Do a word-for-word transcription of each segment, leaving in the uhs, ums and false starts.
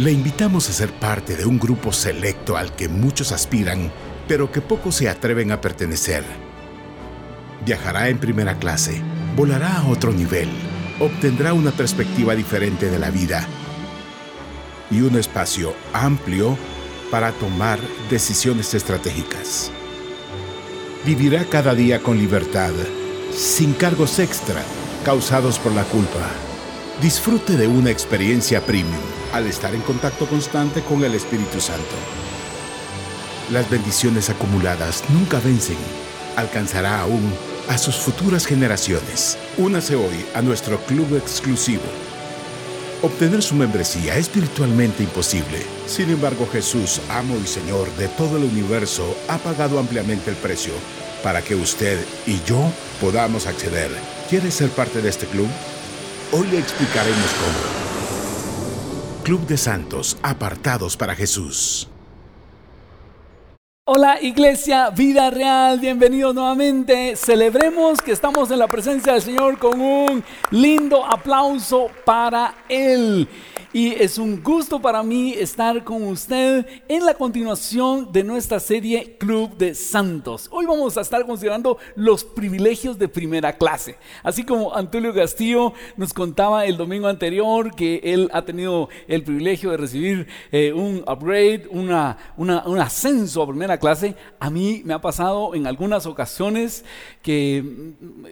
Le invitamos a ser parte de un grupo selecto al que muchos aspiran, pero que pocos se atreven a pertenecer. Viajará en primera clase, volará a otro nivel, obtendrá una perspectiva diferente de la vida y un espacio amplio para tomar decisiones estratégicas. Vivirá cada día con libertad, sin cargos extra causados por la culpa. Disfrute de una experiencia premium al estar en contacto constante con el Espíritu Santo. Las bendiciones acumuladas nunca vencen. Alcanzará aún a sus futuras generaciones. Únase hoy a nuestro club exclusivo. Obtener su membresía es virtualmente imposible. Sin embargo, Jesús, amo y Señor de todo el universo, ha pagado ampliamente el precio para que usted y yo podamos acceder. ¿Quiere ser parte de este club? Hoy le explicaremos cómo. Club de Santos, apartados para Jesús. Hola Iglesia Vida Real, bienvenidos nuevamente. Celebremos que estamos en la presencia del Señor con un lindo aplauso para Él. Y es un gusto para mí estar con usted en la continuación de nuestra serie Club de Santos. Hoy vamos a estar considerando los privilegios de primera clase. Así como Antulio Castillo nos contaba el domingo anterior que él ha tenido el privilegio de recibir eh, un upgrade, una, una, un ascenso a primera clase. A mí me ha pasado en algunas ocasiones que...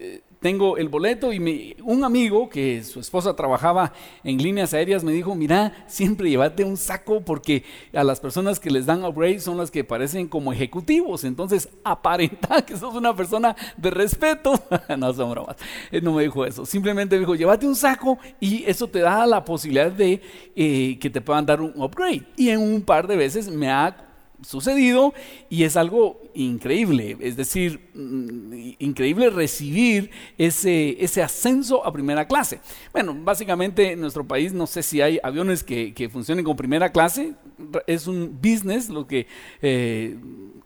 Eh, Tengo el boleto y me, un amigo que su esposa trabajaba en líneas aéreas me dijo: mira, siempre llévate un saco porque a las personas que les dan upgrade son las que parecen como ejecutivos, entonces aparenta que sos una persona de respeto. No son bromas, él no me dijo eso, simplemente me dijo: llévate un saco y eso te da la posibilidad de eh, que te puedan dar un upgrade. Y en un par de veces me ha sucedido y es algo increíble, es decir, increíble recibir ese, ese ascenso a primera clase. Bueno, básicamente en nuestro país no sé si hay aviones que, que funcionen con primera clase, es un business lo que eh,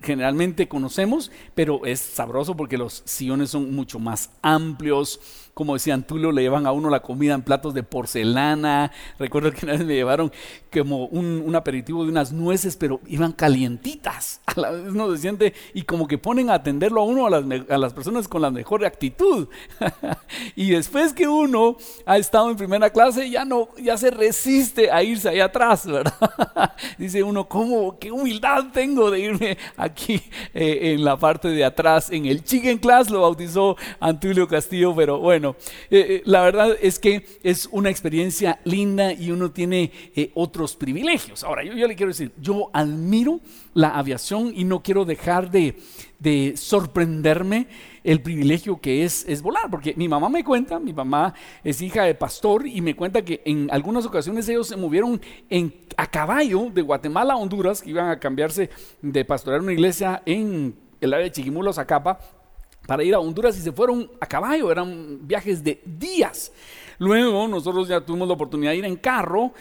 generalmente conocemos, pero es sabroso porque los sillones son mucho más amplios. Como decía Antulio, le llevan a uno la comida en platos de porcelana. Recuerdo que una vez me llevaron como un, un aperitivo de unas nueces, pero iban calientitas. A la vez uno se siente y como que ponen a atenderlo a uno, a las, a las personas con la mejor actitud. Y después que uno ha estado en primera clase, ya no, ya se resiste a irse allá atrás, ¿verdad? Dice uno: ¿cómo? ¿Qué humildad tengo de irme aquí eh, en la parte de atrás, en el chicken class? Lo bautizó Antulio Castillo, pero bueno. Bueno, eh, la verdad es que es una experiencia linda y uno tiene eh, otros privilegios. Ahora, yo, yo le quiero decir, yo admiro la aviación y no quiero dejar de, de sorprenderme el privilegio que es, es volar, porque mi mamá me cuenta, mi mamá es hija de pastor y me cuenta que en algunas ocasiones ellos se movieron en, a caballo de Guatemala a Honduras, que iban a cambiarse de pastorear una iglesia en el área de Chiquimulo, Zacapa, para ir a Honduras, y se fueron a caballo, eran viajes de días. Luego nosotros ya tuvimos la oportunidad de ir en carro,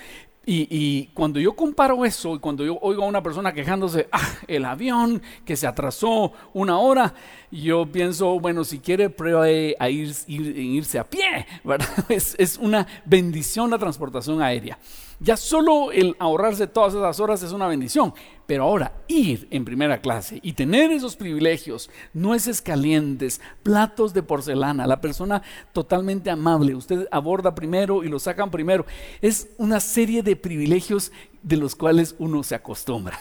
y, y cuando yo comparo eso, y cuando yo oigo a una persona quejándose, ah, el avión que se atrasó una hora, yo pienso, bueno, si quiere pruebe a ir, ir, irse a pie, ¿verdad? Es, es una bendición la transportación aérea. Ya solo el ahorrarse todas esas horas es una bendición. Pero ahora ir en primera clase y tener esos privilegios, nueces calientes, platos de porcelana, la persona totalmente amable, usted aborda primero y lo sacan primero. Es una serie de privilegios de los cuales uno se acostumbra.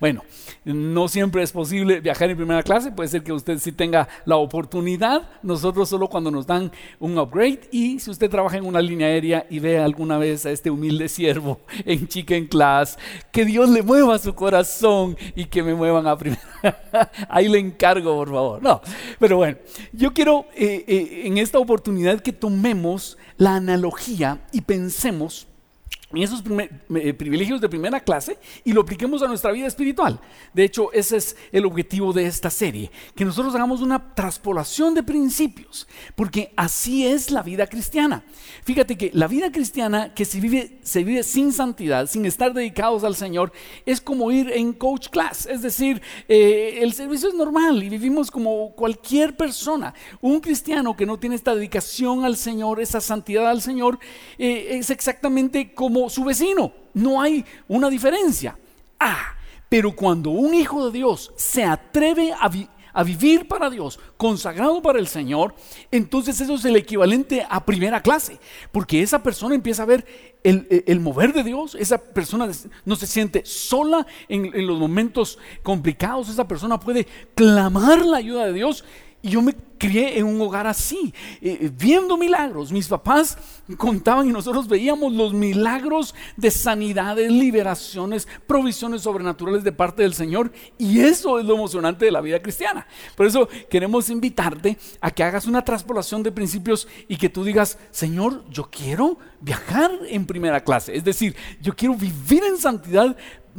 Bueno, no siempre es posible viajar en primera clase, puede ser que usted sí tenga la oportunidad, nosotros solo cuando nos dan un upgrade. Y si usted trabaja en una línea aérea y ve alguna vez a este humilde siervo en Chicken Class, que Dios le mueva su corazón y que me muevan a primera. Ahí le encargo, por favor. No, pero bueno, yo quiero eh, eh, en esta oportunidad que tomemos la analogía y pensemos en esos primer, eh, privilegios de primera clase y lo apliquemos a nuestra vida espiritual. De hecho, ese es el objetivo de esta serie, que nosotros hagamos una traspolación de principios, porque así es la vida cristiana. Fíjate que la vida cristiana que se vive, se vive sin santidad, sin estar dedicados al Señor, es como ir en coach class, es decir, eh, el servicio es normal y vivimos como cualquier persona. Un cristiano que no tiene esta dedicación al Señor, esa santidad al Señor, eh, es exactamente como su vecino, no hay una diferencia. Ah, pero cuando un hijo de Dios se atreve a, vi- a vivir para Dios, consagrado para el Señor, entonces eso es el equivalente a primera clase, porque esa persona empieza a ver el, el, el mover de Dios, esa persona no se siente sola en, en los momentos complicados, esa persona puede clamar la ayuda de Dios. Y yo me crié en un hogar así, eh, viendo milagros. Mis papás contaban y nosotros veíamos los milagros de sanidades, liberaciones, provisiones sobrenaturales de parte del Señor. Y eso es lo emocionante de la vida cristiana. Por eso queremos invitarte a que hagas una traspolación de principios y que tú digas: Señor, yo quiero viajar en primera clase. Es decir, yo quiero vivir en santidad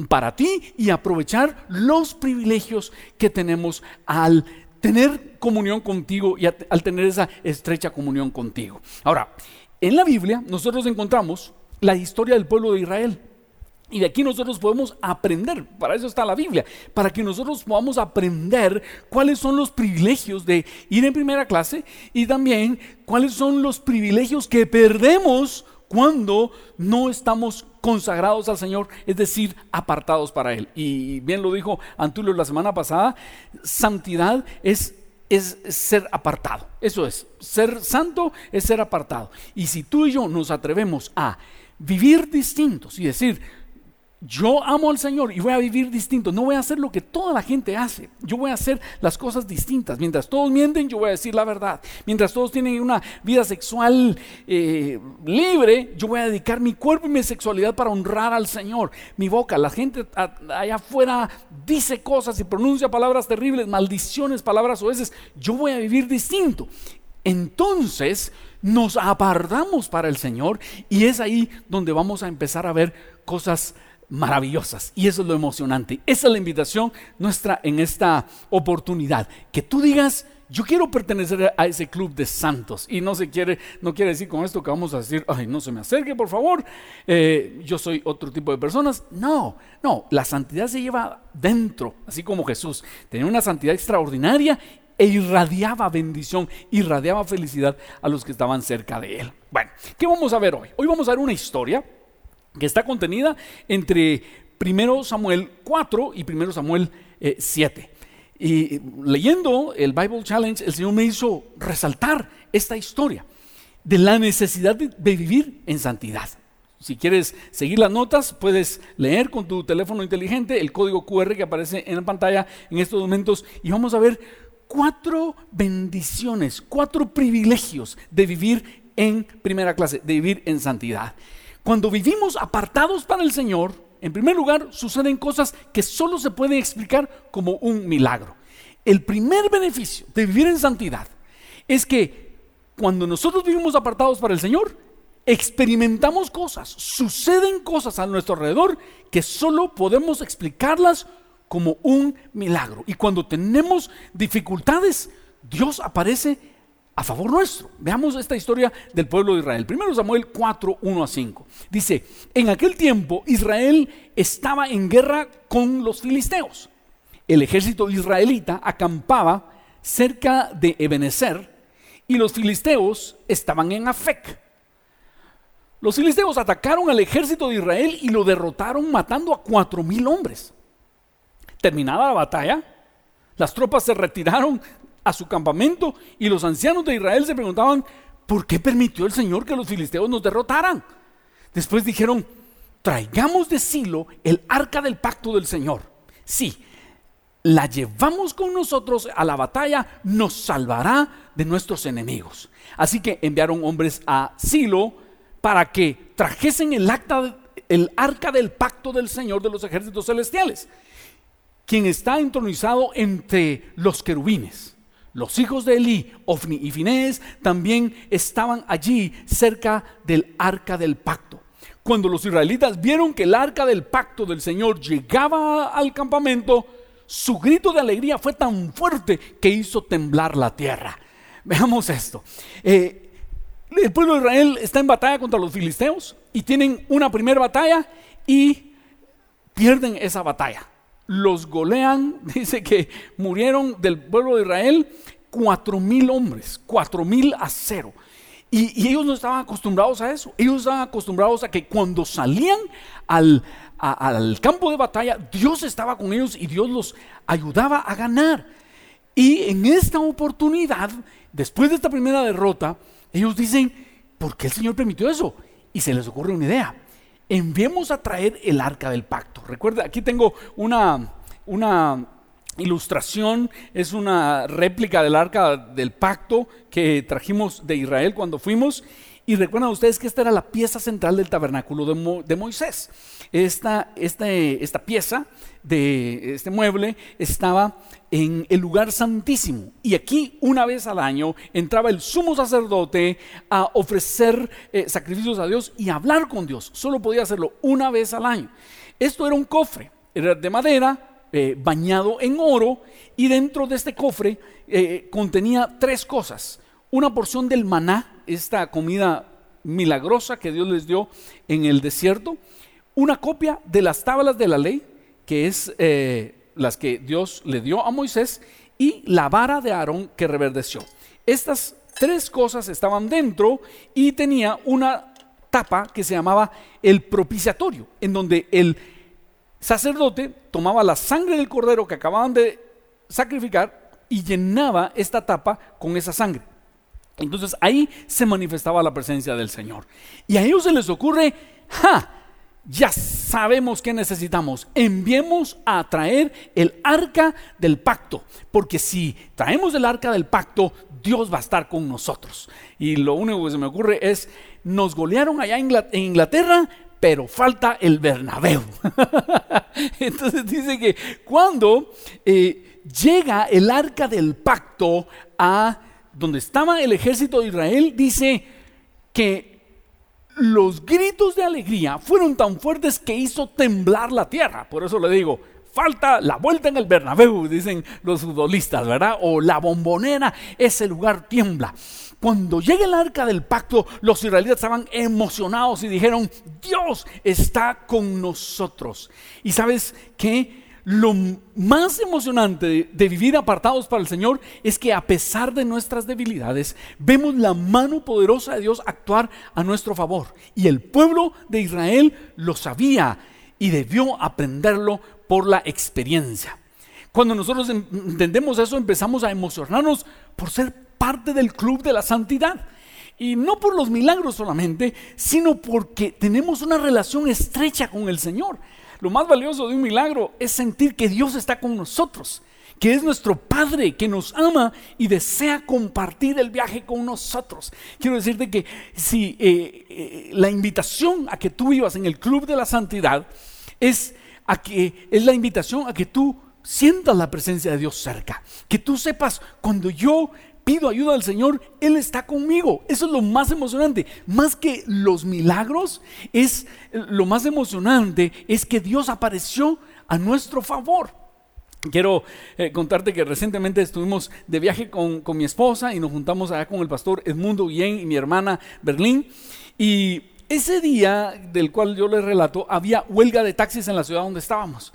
para ti y aprovechar los privilegios que tenemos al tener comunión contigo y al tener esa estrecha comunión contigo. Ahora, en la Biblia nosotros encontramos la historia del pueblo de Israel. Y de aquí nosotros podemos aprender, para eso está la Biblia, para que nosotros podamos aprender cuáles son los privilegios de ir en primera clase y también cuáles son los privilegios que perdemos cuando no estamos consagrados al Señor, es decir, apartados para Él. Y bien lo dijo Antulio la semana pasada, santidad es, es ser apartado. Eso es, ser santo es ser apartado. Y si tú y yo nos atrevemos a vivir distintos y decir: yo amo al Señor y voy a vivir distinto, no voy a hacer lo que toda la gente hace, yo voy a hacer las cosas distintas. Mientras todos mienten, yo voy a decir la verdad. Mientras todos tienen una vida sexual eh, libre, yo voy a dedicar mi cuerpo y mi sexualidad para honrar al Señor. Mi boca, la gente a, allá afuera dice cosas y pronuncia palabras terribles, maldiciones, palabras oeces, yo voy a vivir distinto. Entonces nos apartamos para el Señor y es ahí donde vamos a empezar a ver cosas maravillosas, y eso es lo emocionante. Esa es la invitación nuestra en esta oportunidad, que tú digas: yo quiero pertenecer a ese club de santos. Y no se quiere, no quiere decir con esto que vamos a decir: ay, no se me acerque, por favor, eh, yo soy otro tipo de personas. No, no, la santidad se lleva dentro, así como Jesús tenía una santidad extraordinaria e irradiaba bendición, irradiaba felicidad a los que estaban cerca de él. Bueno, ¿qué vamos a ver hoy? Hoy vamos a ver una historia que está contenida entre primero Samuel cuatro y primero Samuel siete. Y leyendo el Bible Challenge, el Señor me hizo resaltar esta historia de la necesidad de, de vivir en santidad. Si quieres seguir las notas, puedes leer con tu teléfono inteligente el código Q R que aparece en la pantalla en estos momentos, y vamos a ver cuatro bendiciones, cuatro privilegios de vivir en primera clase, de vivir en santidad. Cuando vivimos apartados para el Señor, en primer lugar, suceden cosas que solo se pueden explicar como un milagro. El primer beneficio de vivir en santidad es que cuando nosotros vivimos apartados para el Señor, experimentamos cosas, suceden cosas a nuestro alrededor que solo podemos explicarlas como un milagro. Y cuando tenemos dificultades, Dios aparece a favor nuestro. Veamos esta historia del pueblo de Israel. primero Samuel cuatro, uno a cinco. Dice: en aquel tiempo Israel estaba en guerra con los filisteos. El ejército israelita acampaba cerca de Ebenezer y los filisteos estaban en Afek. Los filisteos atacaron al ejército de Israel y lo derrotaron matando a cuatro mil hombres. Terminada la batalla, las tropas se retiraron a su campamento y los ancianos de Israel se preguntaban, ¿por qué permitió el Señor que los filisteos nos derrotaran? Después dijeron, traigamos de Silo el arca del pacto del Señor. Sí, la llevamos con nosotros a la batalla, nos salvará de nuestros enemigos. Así que enviaron hombres a Silo para que trajesen el, acta, el arca del pacto del Señor de los ejércitos celestiales, quien está entronizado entre los querubines. Los hijos de Elí, Ofni y Finés, también estaban allí cerca del arca del pacto. Cuando los israelitas vieron que el arca del pacto del Señor llegaba al campamento, su grito de alegría fue tan fuerte que hizo temblar la tierra. Veamos esto. Eh, el pueblo de Israel está en batalla contra los filisteos y tienen una primera batalla y pierden esa batalla. Los golean, dice que murieron del pueblo de Israel cuatro mil hombres, cuatro mil a cero. Y, y ellos no estaban acostumbrados a eso. Ellos estaban acostumbrados a que cuando salían al, a, al campo de batalla, Dios estaba con ellos y Dios los ayudaba a ganar. Y en esta oportunidad, después de esta primera derrota, ellos dicen, ¿por qué el Señor permitió eso? Y se les ocurre una idea. Enviemos a traer el arca del pacto. Recuerda, aquí tengo una, una ilustración, es una réplica del arca del pacto que trajimos de Israel cuando fuimos. Y recuerdan ustedes que esta era la pieza central del tabernáculo de, Mo, de Moisés. Esta, esta, esta pieza de este mueble estaba en el lugar santísimo. Y aquí una vez al año entraba el sumo sacerdote a ofrecer eh, sacrificios a Dios y hablar con Dios. Solo podía hacerlo una vez al año. Esto era un cofre, era de madera. Eh, bañado en oro, y dentro de este cofre eh, contenía tres cosas: una porción del maná, esta comida milagrosa que Dios les dio en el desierto; una copia de las tablas de la ley, que es eh, las que Dios le dio a Moisés; y la vara de Aarón que reverdeció. Estas tres cosas estaban dentro y tenía una tapa que se llamaba el propiciatorio, en donde el sacerdote tomaba la sangre del cordero que acababan de sacrificar y llenaba esta tapa con esa sangre. Entonces ahí se manifestaba la presencia del Señor. Y a ellos se les ocurre, ¡ja! Ya sabemos que necesitamos. Enviemos a traer el arca del pacto, porque si traemos el arca del pacto, Dios va a estar con nosotros. Y lo único que se me ocurre es, nos golearon allá en Inglaterra, pero falta el Bernabéu. Entonces dice que cuando eh, llega el arca del pacto a donde estaba el ejército de Israel, dice que los gritos de alegría fueron tan fuertes que hizo temblar la tierra. Por eso le digo, falta la vuelta en el Bernabéu, dicen los futbolistas, ¿verdad? O la Bombonera, ese lugar tiembla. Cuando llega el arca del pacto, los israelitas estaban emocionados y dijeron, Dios está con nosotros. Y sabes que lo más emocionante de vivir apartados para el Señor es que a pesar de nuestras debilidades, vemos la mano poderosa de Dios actuar a nuestro favor. Y el pueblo de Israel lo sabía y debió aprenderlo por la experiencia. Cuando nosotros entendemos eso, empezamos a emocionarnos por ser parte del club de la santidad, y no por los milagros solamente, sino porque tenemos una relación estrecha con el Señor. Lo más valioso de un milagro es sentir que Dios está con nosotros, que es nuestro Padre, que nos ama y desea compartir el viaje con nosotros. Quiero decirte que si eh, eh, la invitación a que tú vivas en el club de la santidad es, a que, es la invitación a que tú sientas la presencia de Dios cerca, que tú sepas, cuando yo pido ayuda al Señor, Él está conmigo. Eso es lo más emocionante. Más que los milagros, es lo más emocionante es que Dios apareció a nuestro favor. Quiero eh, contarte que recientemente estuvimos de viaje con, con mi esposa y nos juntamos allá con el pastor Edmundo Guillén y mi hermana Berlín. Y ese día del cual yo les relato, había huelga de taxis en la ciudad donde estábamos.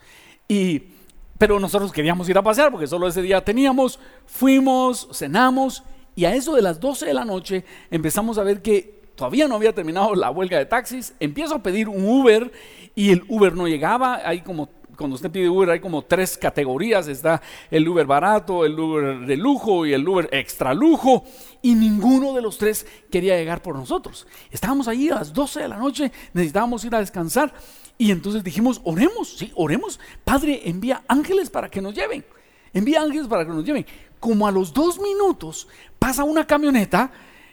Y Pero nosotros queríamos ir a pasear porque solo ese día teníamos. Fuimos, cenamos, y a eso de las doce de la noche empezamos a ver que todavía no había terminado la huelga de taxis. Empiezo a pedir un Uber y el Uber no llegaba. Hay como cuando usted pide Uber hay como tres categorías. Está el Uber barato, el Uber de lujo y el Uber extra lujo. Y ninguno de los tres quería llegar por nosotros. Estábamos ahí a las doce de la noche, necesitábamos ir a descansar. Y entonces dijimos, oremos, sí, oremos. Padre, envía ángeles para que nos lleven. Envía ángeles para que nos lleven. Como a los dos minutos pasa una camioneta,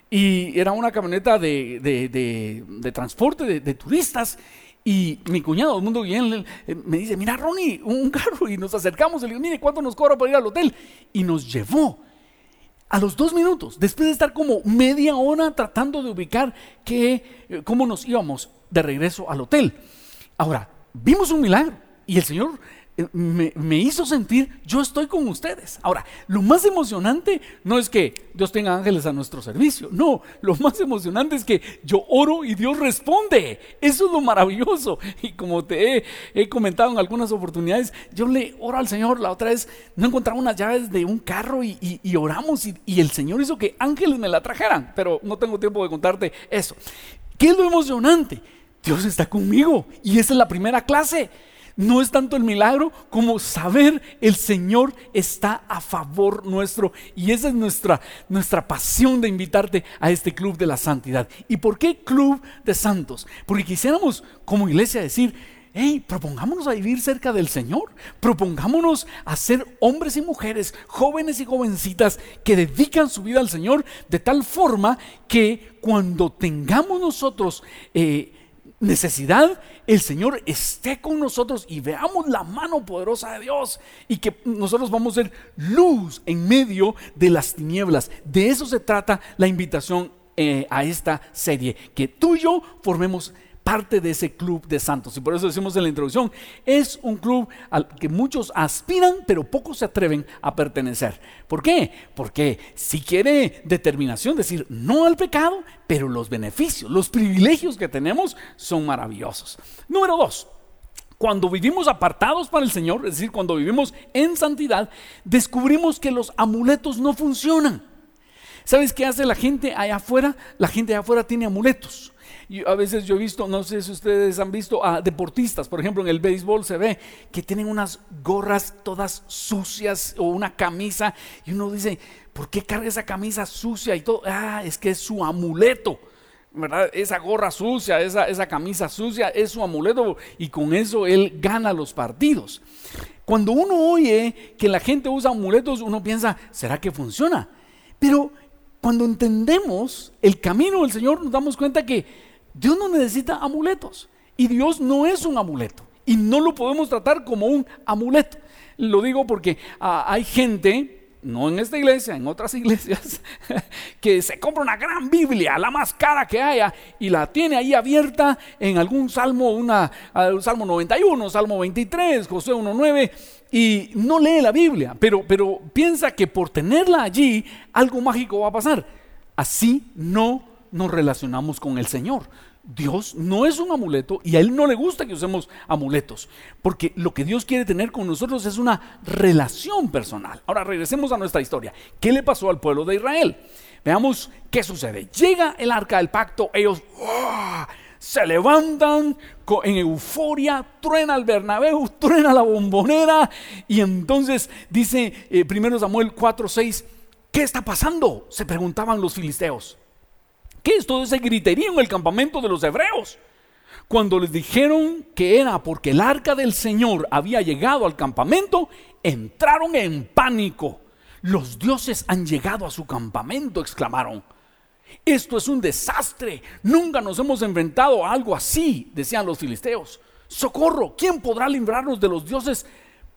y era una camioneta de, de, de, de transporte de, de turistas. Y mi cuñado, Edmundo Guillén, me dice, mira, Ronnie, un carro. Y nos acercamos, le digo, mire, ¿cuánto nos cobra para ir al hotel? Y nos llevó. A los dos minutos, después de estar como media hora tratando de ubicar que, cómo nos íbamos de regreso al hotel. Ahora, vimos un milagro y el Señor me, me hizo sentir, yo estoy con ustedes. Ahora, lo más emocionante no es que Dios tenga ángeles a nuestro servicio. No, lo más emocionante es que yo oro y Dios responde. Eso es lo maravilloso. Y como te he, he comentado en algunas oportunidades, yo le oro al Señor. La otra vez no encontraba unas llaves de un carro y, y, y oramos y, y el Señor hizo que ángeles me la trajeran. Pero no tengo tiempo de contarte eso. ¿Qué es lo emocionante? Dios está conmigo, y esa es la primera clase. No es tanto el milagro como saber el Señor está a favor nuestro, y esa es nuestra, nuestra pasión de invitarte a este club de la santidad. ¿Y por qué club de santos? Porque quisiéramos como iglesia decir, hey, propongámonos a vivir cerca del Señor, propongámonos a ser hombres y mujeres, jóvenes y jovencitas que dedican su vida al Señor de tal forma que cuando tengamos nosotros eh, necesidad, el Señor esté con nosotros y veamos la mano poderosa de Dios, y que nosotros vamos a ser luz en medio de las tinieblas. De eso se trata la invitación eh, a esta serie, que tú y yo formemos parte de ese club de santos. Y por eso decimos en la introducción, es un club al que muchos aspiran pero pocos se atreven a pertenecer. ¿Por qué? Porque si quiere determinación, decir no al pecado, pero los beneficios, los privilegios que tenemos son maravillosos. Número dos, cuando vivimos apartados para el Señor, es decir, cuando vivimos en santidad, descubrimos que los amuletos no funcionan. ¿Sabes qué hace la gente allá afuera? La gente allá afuera tiene amuletos. Yo, a veces yo he visto, no sé si ustedes han visto a deportistas, por ejemplo en el béisbol se ve que tienen unas gorras todas sucias o una camisa, y uno dice, ¿por qué carga esa camisa sucia y todo? Ah, es que es su amuleto, ¿verdad? Esa gorra sucia, esa, esa camisa sucia es su amuleto, y con eso él gana los partidos. Cuando uno oye que la gente usa amuletos, uno piensa, ¿será que funciona? Pero cuando entendemos el camino del Señor, nos damos cuenta que Dios no necesita amuletos, y Dios no es un amuleto, y no lo podemos tratar como un amuleto. Lo digo porque ah, hay gente, no en esta iglesia, en otras iglesias, que se compra una gran Biblia, la más cara que haya, y la tiene ahí abierta en algún salmo, una, un salmo noventa y uno, salmo veintitrés, Josué uno nueve, y no lee la Biblia, pero, pero piensa que por tenerla allí algo mágico va a pasar. Así no nos relacionamos con el Señor. Dios no es un amuleto, y a Él no le gusta que usemos amuletos, porque lo que Dios quiere tener con nosotros es una relación personal. Ahora regresemos a nuestra historia. ¿Qué le pasó al pueblo de Israel? Veamos qué sucede. Llega el arca del pacto, ellos ¡oh! se levantan en euforia, truena el Bernabéu, truena la Bombonera, y entonces dice eh, primero Samuel cuatro seis, ¿qué está pasando?, se preguntaban los filisteos. ¿Qué es todo ese griterío en el campamento de los hebreos? Cuando les dijeron que era porque el arca del Señor había llegado al campamento, entraron en pánico. Los dioses han llegado a su campamento, exclamaron. Esto es un desastre, nunca nos hemos enfrentado a algo así, decían los filisteos. Socorro, ¿quién podrá librarnos de los dioses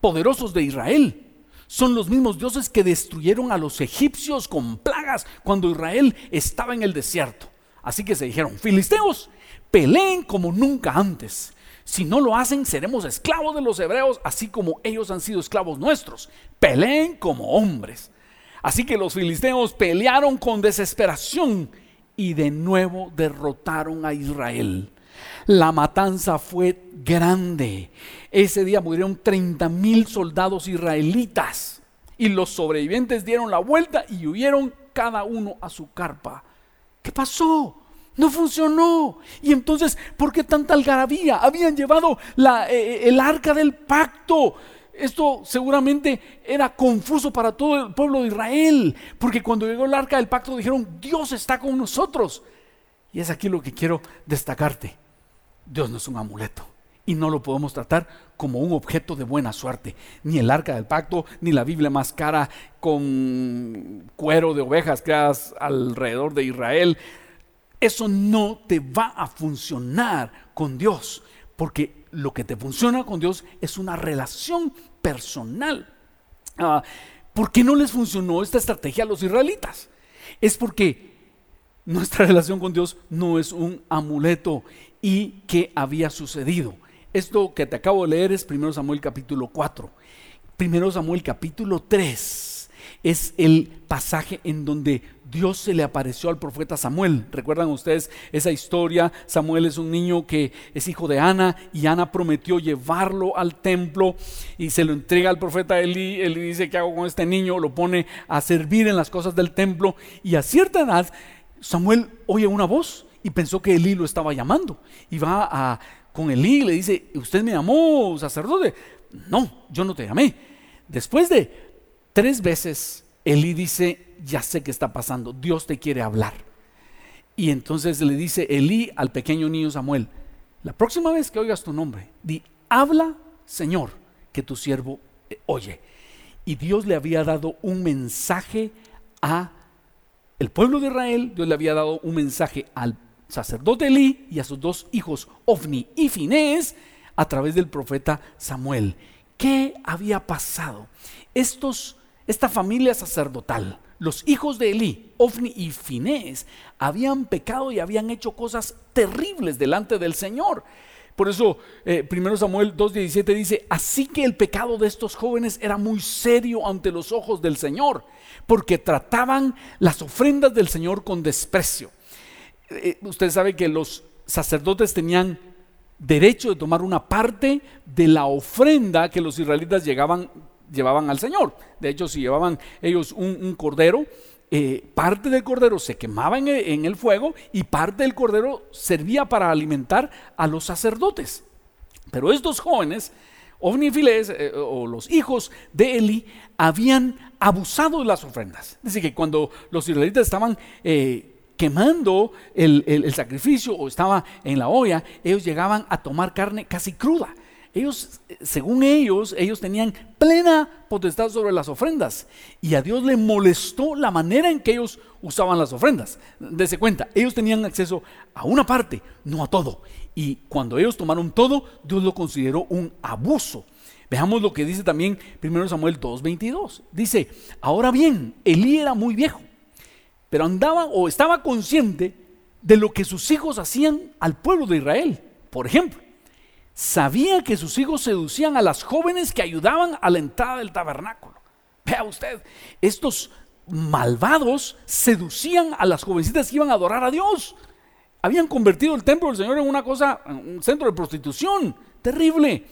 poderosos de Israel? Son los mismos dioses que destruyeron a los egipcios con plagas cuando Israel estaba en el desierto. Así que se dijeron, filisteos, peleen como nunca antes. Si no lo hacen, seremos esclavos de los hebreos, así como ellos han sido esclavos nuestros. Peleen como hombres. Así que los filisteos pelearon con desesperación y de nuevo derrotaron a Israel. La matanza fue grande. Ese día murieron treinta mil soldados israelitas, y los sobrevivientes dieron la vuelta y huyeron cada uno a su carpa. ¿Qué pasó? No funcionó. Y entonces, ¿por qué tanta algarabía? Habían llevado la, eh, el arca del pacto. Esto seguramente era confuso para todo el pueblo de Israel, porque cuando llegó el arca del pacto dijeron: Dios está con nosotros. Y es aquí lo que quiero destacarte: Dios no es un amuleto y no lo podemos tratar como un objeto de buena suerte. Ni el arca del pacto, ni la Biblia más cara con cuero de ovejas creadas alrededor de Israel. Eso no te va a funcionar con Dios, porque lo que te funciona con Dios es una relación personal. Ah, ¿por qué no les funcionó esta estrategia a los israelitas? Es porque nuestra relación con Dios no es un amuleto. ¿Y qué había sucedido? Esto que te acabo de leer es primero Samuel capítulo cuatro. primero Samuel capítulo tres es el pasaje en donde Dios se le apareció al profeta Samuel. ¿Recuerdan ustedes esa historia? Samuel es un niño que es hijo de Ana, y Ana prometió llevarlo al templo y se lo entrega al profeta Elí. Elí dice: ¿qué hago con este niño? Lo pone a servir en las cosas del templo, y a cierta edad Samuel oye una voz y pensó que Elí lo estaba llamando, y va a, con Elí y le dice: ¿usted me llamó, sacerdote? No, yo no te llamé. Después de tres veces Elí dice: ya sé qué está pasando, Dios te quiere hablar. Y entonces le dice Elí al pequeño niño Samuel: la próxima vez que oigas tu nombre, di: habla, Señor, que tu siervo oye. Y Dios le había dado un mensaje a el pueblo de Israel. Dios le había dado un mensaje al sacerdote Elí y a sus dos hijos, Ofni y Finés, a través del profeta Samuel. ¿Qué había pasado? Estos, esta familia sacerdotal, los hijos de Elí, Ofni y Finés, habían pecado y habían hecho cosas terribles delante del Señor. Por eso eh, primero Samuel dos diecisiete dice: así que el pecado de estos jóvenes era muy serio ante los ojos del Señor, porque trataban las ofrendas del Señor con desprecio. Eh, usted sabe que los sacerdotes tenían derecho de tomar una parte de la ofrenda que los israelitas llegaban llevaban al Señor. De hecho, si llevaban ellos un, un cordero, eh, parte del cordero se quemaba en el, en el fuego, y parte del cordero servía para alimentar a los sacerdotes. Pero estos jóvenes, Ofni y Finés, eh, o los hijos de Elí, habían abusado de las ofrendas. Dice que cuando los israelitas estaban eh, quemando el, el, el sacrificio, o estaba en la olla, ellos llegaban a tomar carne casi cruda. Ellos, según ellos, ellos tenían plena potestad sobre las ofrendas, y a Dios le molestó la manera en que ellos usaban las ofrendas. Dese cuenta, ellos tenían acceso a una parte, no a todo, y cuando ellos tomaron todo, Dios lo consideró un abuso. Veamos lo que dice también primero Samuel dos veintidós. Dice: ahora bien, Elí era muy viejo, pero andaba o estaba consciente de lo que sus hijos hacían al pueblo de Israel. Por ejemplo, sabía que sus hijos seducían a las jóvenes que ayudaban a la entrada del tabernáculo. Vea usted, estos malvados seducían a las jovencitas que iban a adorar a Dios. Habían convertido el templo del Señor en una cosa, un centro de prostitución terrible.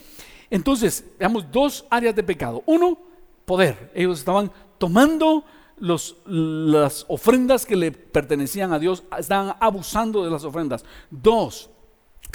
Entonces, veamos dos áreas de pecado. Uno, poder. Ellos estaban tomando Los, las ofrendas que le pertenecían a Dios, estaban abusando de las ofrendas. Dos,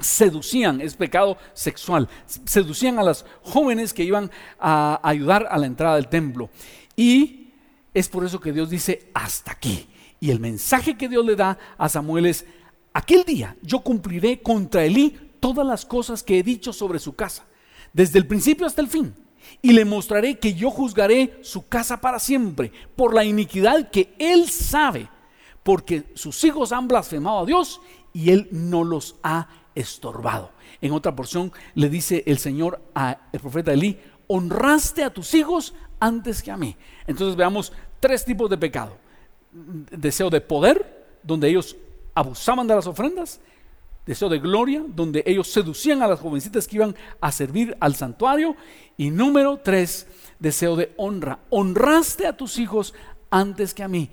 seducían, es pecado sexual, seducían a las jóvenes que iban a ayudar a la entrada del templo. Y es por eso que Dios dice: hasta aquí. Y el mensaje que Dios le da a Samuel es: aquel día yo cumpliré contra Elí todas las cosas que he dicho sobre su casa, desde el principio hasta el fin, y le mostraré que yo juzgaré su casa para siempre por la iniquidad que él sabe, porque sus hijos han blasfemado a Dios y él no los ha estorbado. En otra porción le dice el Señor al profeta Elí: honraste a tus hijos antes que a mí. Entonces veamos tres tipos de pecado: deseo de poder, donde ellos abusaban de las ofrendas; deseo de gloria, donde ellos seducían a las jovencitas que iban a servir al santuario; y número tres, deseo de honra: honraste a tus hijos antes que a mí.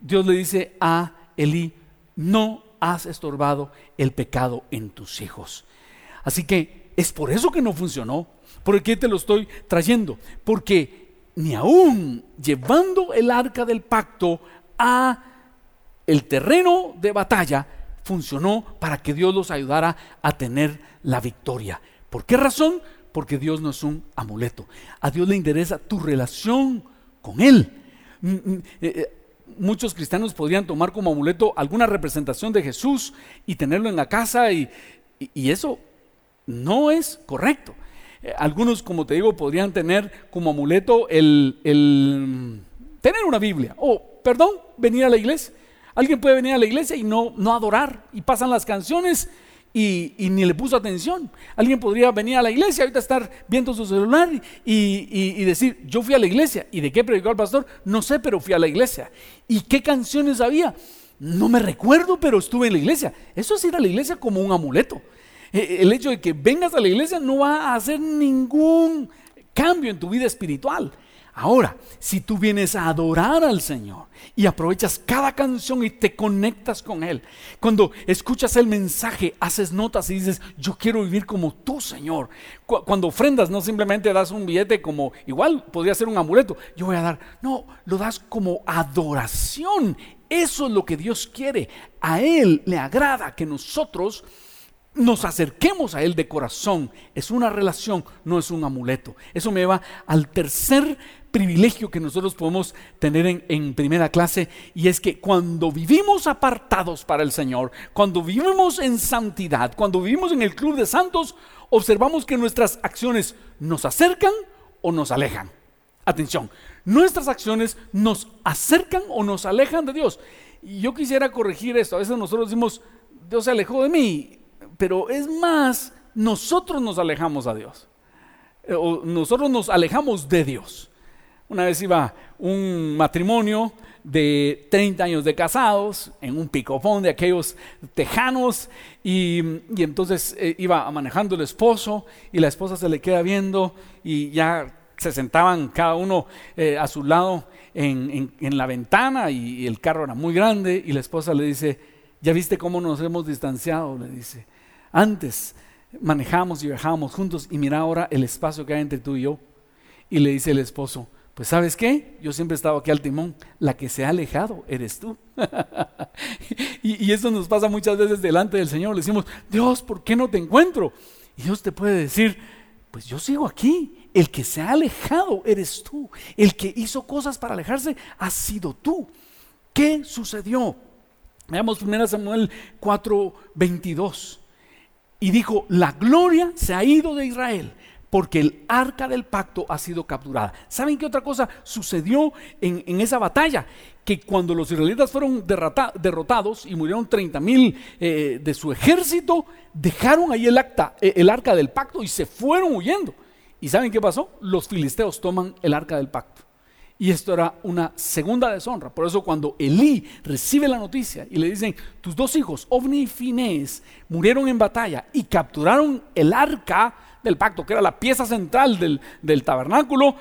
Dios le dice a Elí: no has estorbado el pecado en tus hijos. Así que es por eso que no funcionó. ¿Por qué te lo estoy trayendo? Porque ni aún llevando el arca del pacto a el terreno de batalla funcionó para que Dios los ayudara a tener la victoria. ¿Por qué razón? Porque Dios no es un amuleto. A Dios le interesa tu relación con Él. Muchos cristianos podrían tomar como amuleto alguna representación de Jesús y tenerlo en la casa, y, y, y eso no es correcto. Algunos, como te digo, podrían tener como amuleto el, el tener una Biblia, o perdón, venir a la iglesia. Alguien puede venir a la iglesia y no, no adorar, y pasan las canciones y, y ni le puso atención. Alguien podría venir a la iglesia, ahorita estar viendo su celular y, y, y decir, yo fui a la iglesia. ¿Y de qué predicó el pastor? No sé, pero fui a la iglesia. ¿Y qué canciones había? No me recuerdo, pero estuve en la iglesia. Eso es ir a la iglesia como un amuleto. El hecho de que vengas a la iglesia no va a hacer ningún cambio en tu vida espiritual. Ahora, si tú vienes a adorar al Señor y aprovechas cada canción y te conectas con Él, cuando escuchas el mensaje, haces notas y dices, yo quiero vivir como tú, Señor. Cuando ofrendas, no simplemente das un billete como, igual podría ser un amuleto, yo voy a dar. No, lo das como adoración. Eso es lo que Dios quiere. A Él le agrada que nosotros nos acerquemos a Él de corazón. Es una relación, no es un amuleto. Eso me lleva al tercer privilegio que nosotros podemos tener en, en primera clase, y es que cuando vivimos apartados para el Señor, cuando vivimos en santidad, cuando vivimos en el club de santos, observamos que nuestras acciones nos acercan o nos alejan. Atención, nuestras acciones nos acercan o nos alejan de Dios. Yo quisiera corregir esto. A veces nosotros decimos, Dios se alejó de mí, pero es más, nosotros nos alejamos a Dios, o nosotros nos alejamos de Dios. Una vez iba un matrimonio de treinta años de casados en un picofón de aquellos tejanos, y, y entonces eh, iba manejando el esposo, y la esposa se le queda viendo, y ya se sentaban cada uno eh, a su lado en, en, en la ventana, y, y el carro era muy grande, y la esposa le dice, ¿ya viste cómo nos hemos distanciado? Le dice, antes manejamos y viajábamos juntos, y mira ahora el espacio que hay entre tú y yo. Y le dice el esposo, pues ¿sabes qué? Yo siempre he estado aquí al timón, la que se ha alejado eres tú. y, y eso nos pasa muchas veces delante del Señor. Le decimos, Dios, ¿por qué no te encuentro? Y Dios te puede decir, pues yo sigo aquí, el que se ha alejado eres tú, el que hizo cosas para alejarse has sido tú. ¿Qué sucedió? Veamos primera Samuel cuatro veintidós. Y dijo, la gloria se ha ido de Israel, porque el arca del pacto ha sido capturada. ¿Saben qué otra cosa sucedió en, en esa batalla? Que cuando los israelitas fueron derrata, derrotados y murieron treinta mil eh, de su ejército, dejaron ahí el, acta, el arca del pacto y se fueron huyendo. ¿Y saben qué pasó? Los filisteos toman el arca del pacto. Y esto era una segunda deshonra. Por eso cuando Elí recibe la noticia y le dicen, tus dos hijos, Ofni y Finés, murieron en batalla y capturaron el arca del pacto, que era la pieza central del, del tabernáculo,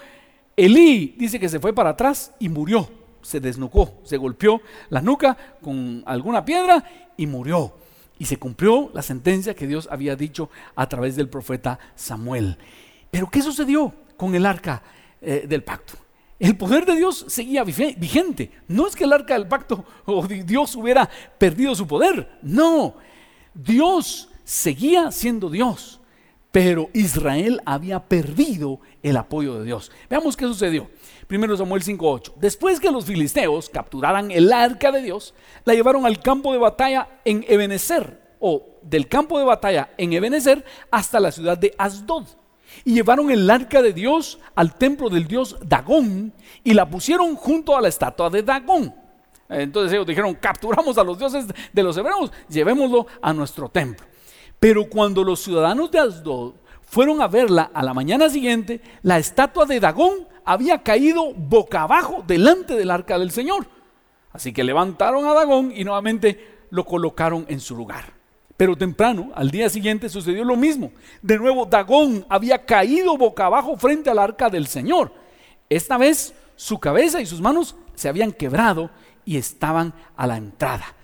Elí dice que se fue para atrás y murió. Se desnucó, se golpeó la nuca con alguna piedra y murió. Y se cumplió la sentencia que Dios había dicho a través del profeta Samuel. Pero ¿qué sucedió con el arca eh, del pacto? El poder de Dios seguía vigente. No es que el arca del pacto o Dios hubiera perdido su poder. No, Dios seguía siendo Dios, pero Israel había perdido el apoyo de Dios. Veamos qué sucedió. primera Samuel cinco ocho. Después que los filisteos capturaran el arca de Dios, la llevaron al campo de batalla en Ebenezer, o del campo de batalla en Ebenezer hasta la ciudad de Asdod. Y llevaron el arca de Dios al templo del dios Dagón y la pusieron junto a la estatua de Dagón. Entonces ellos dijeron, capturamos a los dioses de los hebreos, llevémoslo a nuestro templo. Pero cuando los ciudadanos de Asdod fueron a verla a la mañana siguiente, la estatua de Dagón había caído boca abajo delante del arca del Señor. Así que levantaron a Dagón y nuevamente lo colocaron en su lugar. Pero temprano, al día siguiente, sucedió lo mismo. De nuevo, Dagón había caído boca abajo frente al arca del Señor. Esta vez, su cabeza y sus manos se habían quebrado y estaban a la entrada.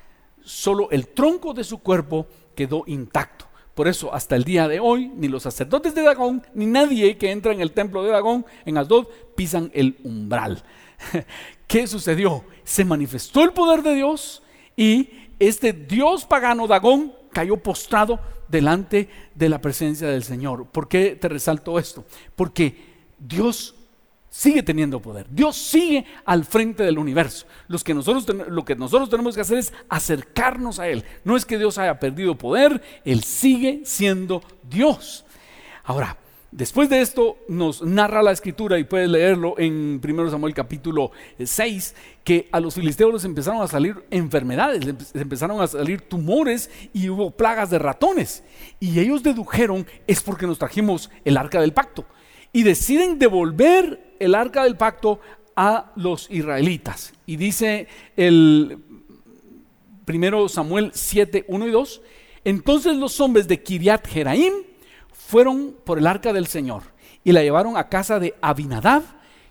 Solo el tronco de su cuerpo quedó intacto. Por eso, hasta el día de hoy, ni los sacerdotes de Dagón, ni nadie que entra en el templo de Dagón, en Asdod, pisan el umbral. ¿Qué sucedió? Se manifestó el poder de Dios y este dios pagano Dagón cayó postrado delante de la presencia del Señor. ¿Por qué te resalto esto? Porque Dios sigue teniendo poder, Dios sigue al frente del universo. Los que nosotros, lo que nosotros tenemos que hacer es acercarnos a Él. No es que Dios haya perdido poder, Él sigue siendo Dios. Ahora, después de esto nos narra la escritura, y puedes leerlo en primero Samuel capítulo seis, que a los filisteos les empezaron a salir enfermedades, les empezaron a salir tumores y hubo plagas de ratones, y ellos dedujeron: es porque nos trajimos el arca del pacto. Y deciden devolver el arca del pacto a los israelitas. Y dice el primero Samuel siete, uno y dos: entonces los hombres de Quiriat-Jearim fueron por el arca del Señor y la llevaron a casa de Abinadab,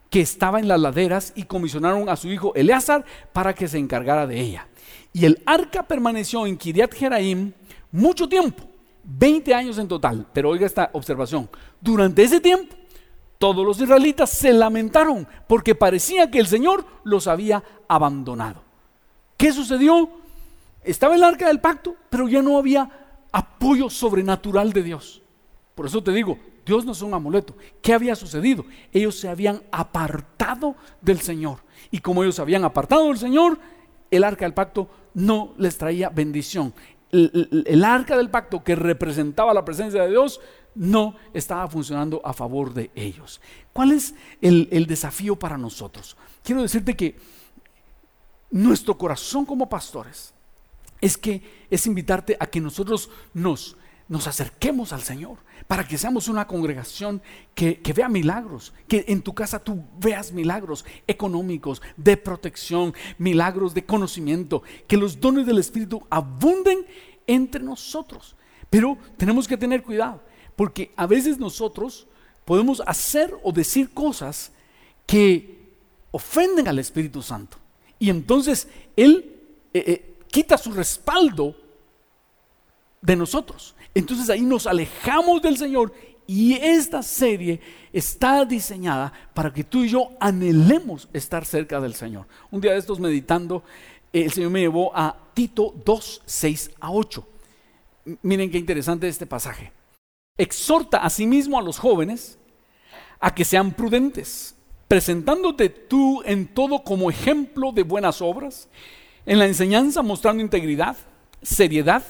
que estaba en las laderas, y comisionaron a su hijo Eleazar para que se encargara de ella. Y el arca permaneció en Quiriat-Jearim mucho tiempo, veinte años en total. Pero oiga esta observación: durante ese tiempo todos los israelitas se lamentaron porque parecía que el Señor los había abandonado. ¿Qué sucedió? Estaba el arca del pacto, pero ya no había apoyo sobrenatural de Dios. Por eso te digo, Dios no es un amuleto. ¿Qué había sucedido? Ellos se habían apartado del Señor, y como ellos se habían apartado del Señor, el arca del pacto no les traía bendición. El, el, el arca del pacto, que representaba la presencia de Dios, no estaba funcionando a favor de ellos. ¿Cuál es el, el desafío para nosotros? Quiero decirte que nuestro corazón como pastores es que es invitarte a que nosotros nos, nos acerquemos al Señor, para que seamos una congregación que, que vea milagros, que en tu casa tú veas milagros económicos, de protección, milagros de conocimiento, que los dones del Espíritu abunden entre nosotros. Pero tenemos que tener cuidado, porque a veces nosotros podemos hacer o decir cosas que ofenden al Espíritu Santo, y entonces Él eh, eh, quita su respaldo de nosotros. Entonces ahí nos alejamos del Señor, y esta serie está diseñada para que tú y yo anhelemos estar cerca del Señor. Un día de estos, meditando, el Señor me llevó a Tito dos, seis a ocho. Miren qué interesante este pasaje. Exhorta asimismo a los jóvenes a que sean prudentes, presentándote tú en todo como ejemplo de buenas obras, en la enseñanza mostrando integridad, seriedad,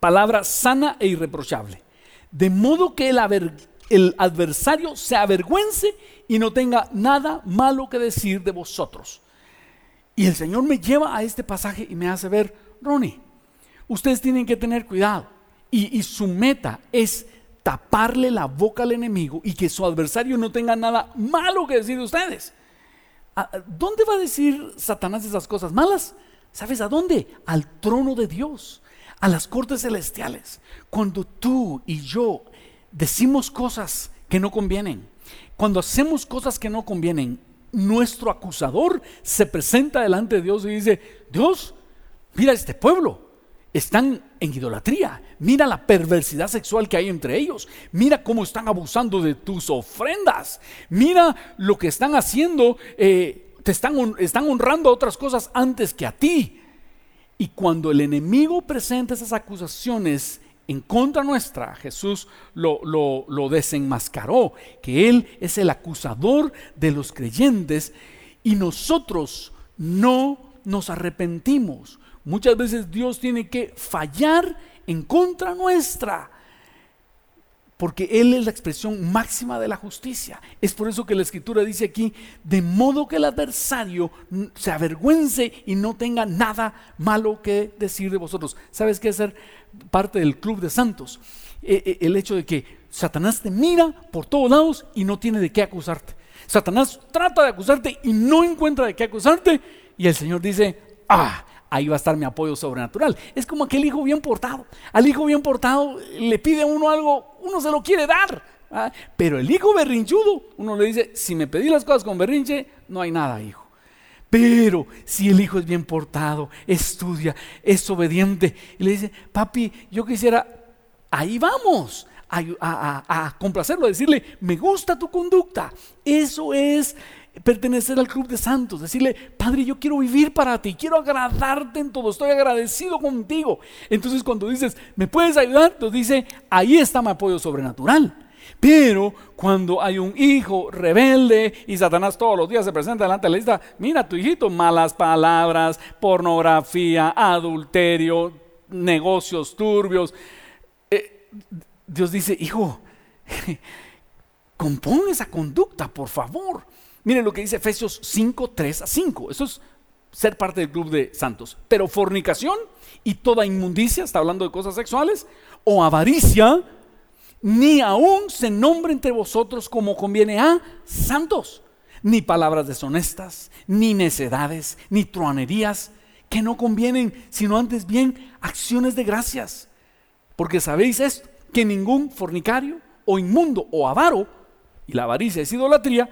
palabra sana e irreprochable, de modo que el, aver, el adversario se avergüence y no tenga nada malo que decir de vosotros. Y el Señor me lleva a este pasaje y me hace ver: Ronnie, ustedes tienen que tener cuidado, y, y su meta es taparle la boca al enemigo y que su adversario no tenga nada malo que decir de ustedes. ¿Dónde va a decir Satanás esas cosas malas? ¿Sabes a dónde? Al trono de Dios, a las cortes celestiales. Cuando tú y yo decimos cosas que no convienen, cuando hacemos cosas que no convienen, nuestro acusador se presenta delante de Dios y dice: Dios, mira este pueblo, están en idolatría, mira la perversidad sexual que hay entre ellos, mira cómo están abusando de tus ofrendas, mira lo que están haciendo, eh, te están, están honrando a otras cosas antes que a ti. Y cuando el enemigo presenta esas acusaciones en contra nuestra, Jesús lo, lo, lo desenmascaró, que Él es el acusador de los creyentes, y nosotros no nos arrepentimos. Muchas veces Dios tiene que fallar en contra nuestra, porque Él es la expresión máxima de la justicia. Es por eso que la escritura dice aquí: de modo que el adversario se avergüence y no tenga nada malo que decir de vosotros. ¿Sabes qué es ser parte del club de santos? Eh, eh, el hecho de que Satanás te mira por todos lados y no tiene de qué acusarte. Satanás trata de acusarte y no encuentra de qué acusarte, y el Señor dice: ah, ahí va a estar mi apoyo sobrenatural. Es como aquel hijo bien portado. Al hijo bien portado le pide a uno algo, uno se lo quiere dar, ¿ah? Pero el hijo berrinchudo, uno le dice: si me pedí las cosas con berrinche, no hay nada, hijo. Pero si el hijo es bien portado, estudia, es obediente, y le dice: papi, yo quisiera, ahí vamos a, a, a, a complacerlo, a decirle: me gusta tu conducta. Eso es pertenecer al club de santos, decirle: Padre, yo quiero vivir para ti, quiero agradarte en todo, estoy agradecido contigo. Entonces cuando dices: ¿me puedes ayudar?, entonces dice: ahí está mi apoyo sobrenatural. Pero cuando hay un hijo rebelde y Satanás todos los días se presenta delante de la lista: mira tu hijito, malas palabras, pornografía, adulterio, negocios turbios, eh, Dios dice: hijo, compón esa conducta, por favor. Miren lo que dice Efesios cinco, tres a cinco. Eso es ser parte del club de santos. Pero fornicación y toda inmundicia, está hablando de cosas sexuales, o avaricia, ni aún se nombre entre vosotros como conviene a santos, ni palabras deshonestas, ni necedades, ni truanerías, que no convienen, sino antes bien acciones de gracias. Porque sabéis esto, que ningún fornicario o inmundo o avaro, y la avaricia es idolatría,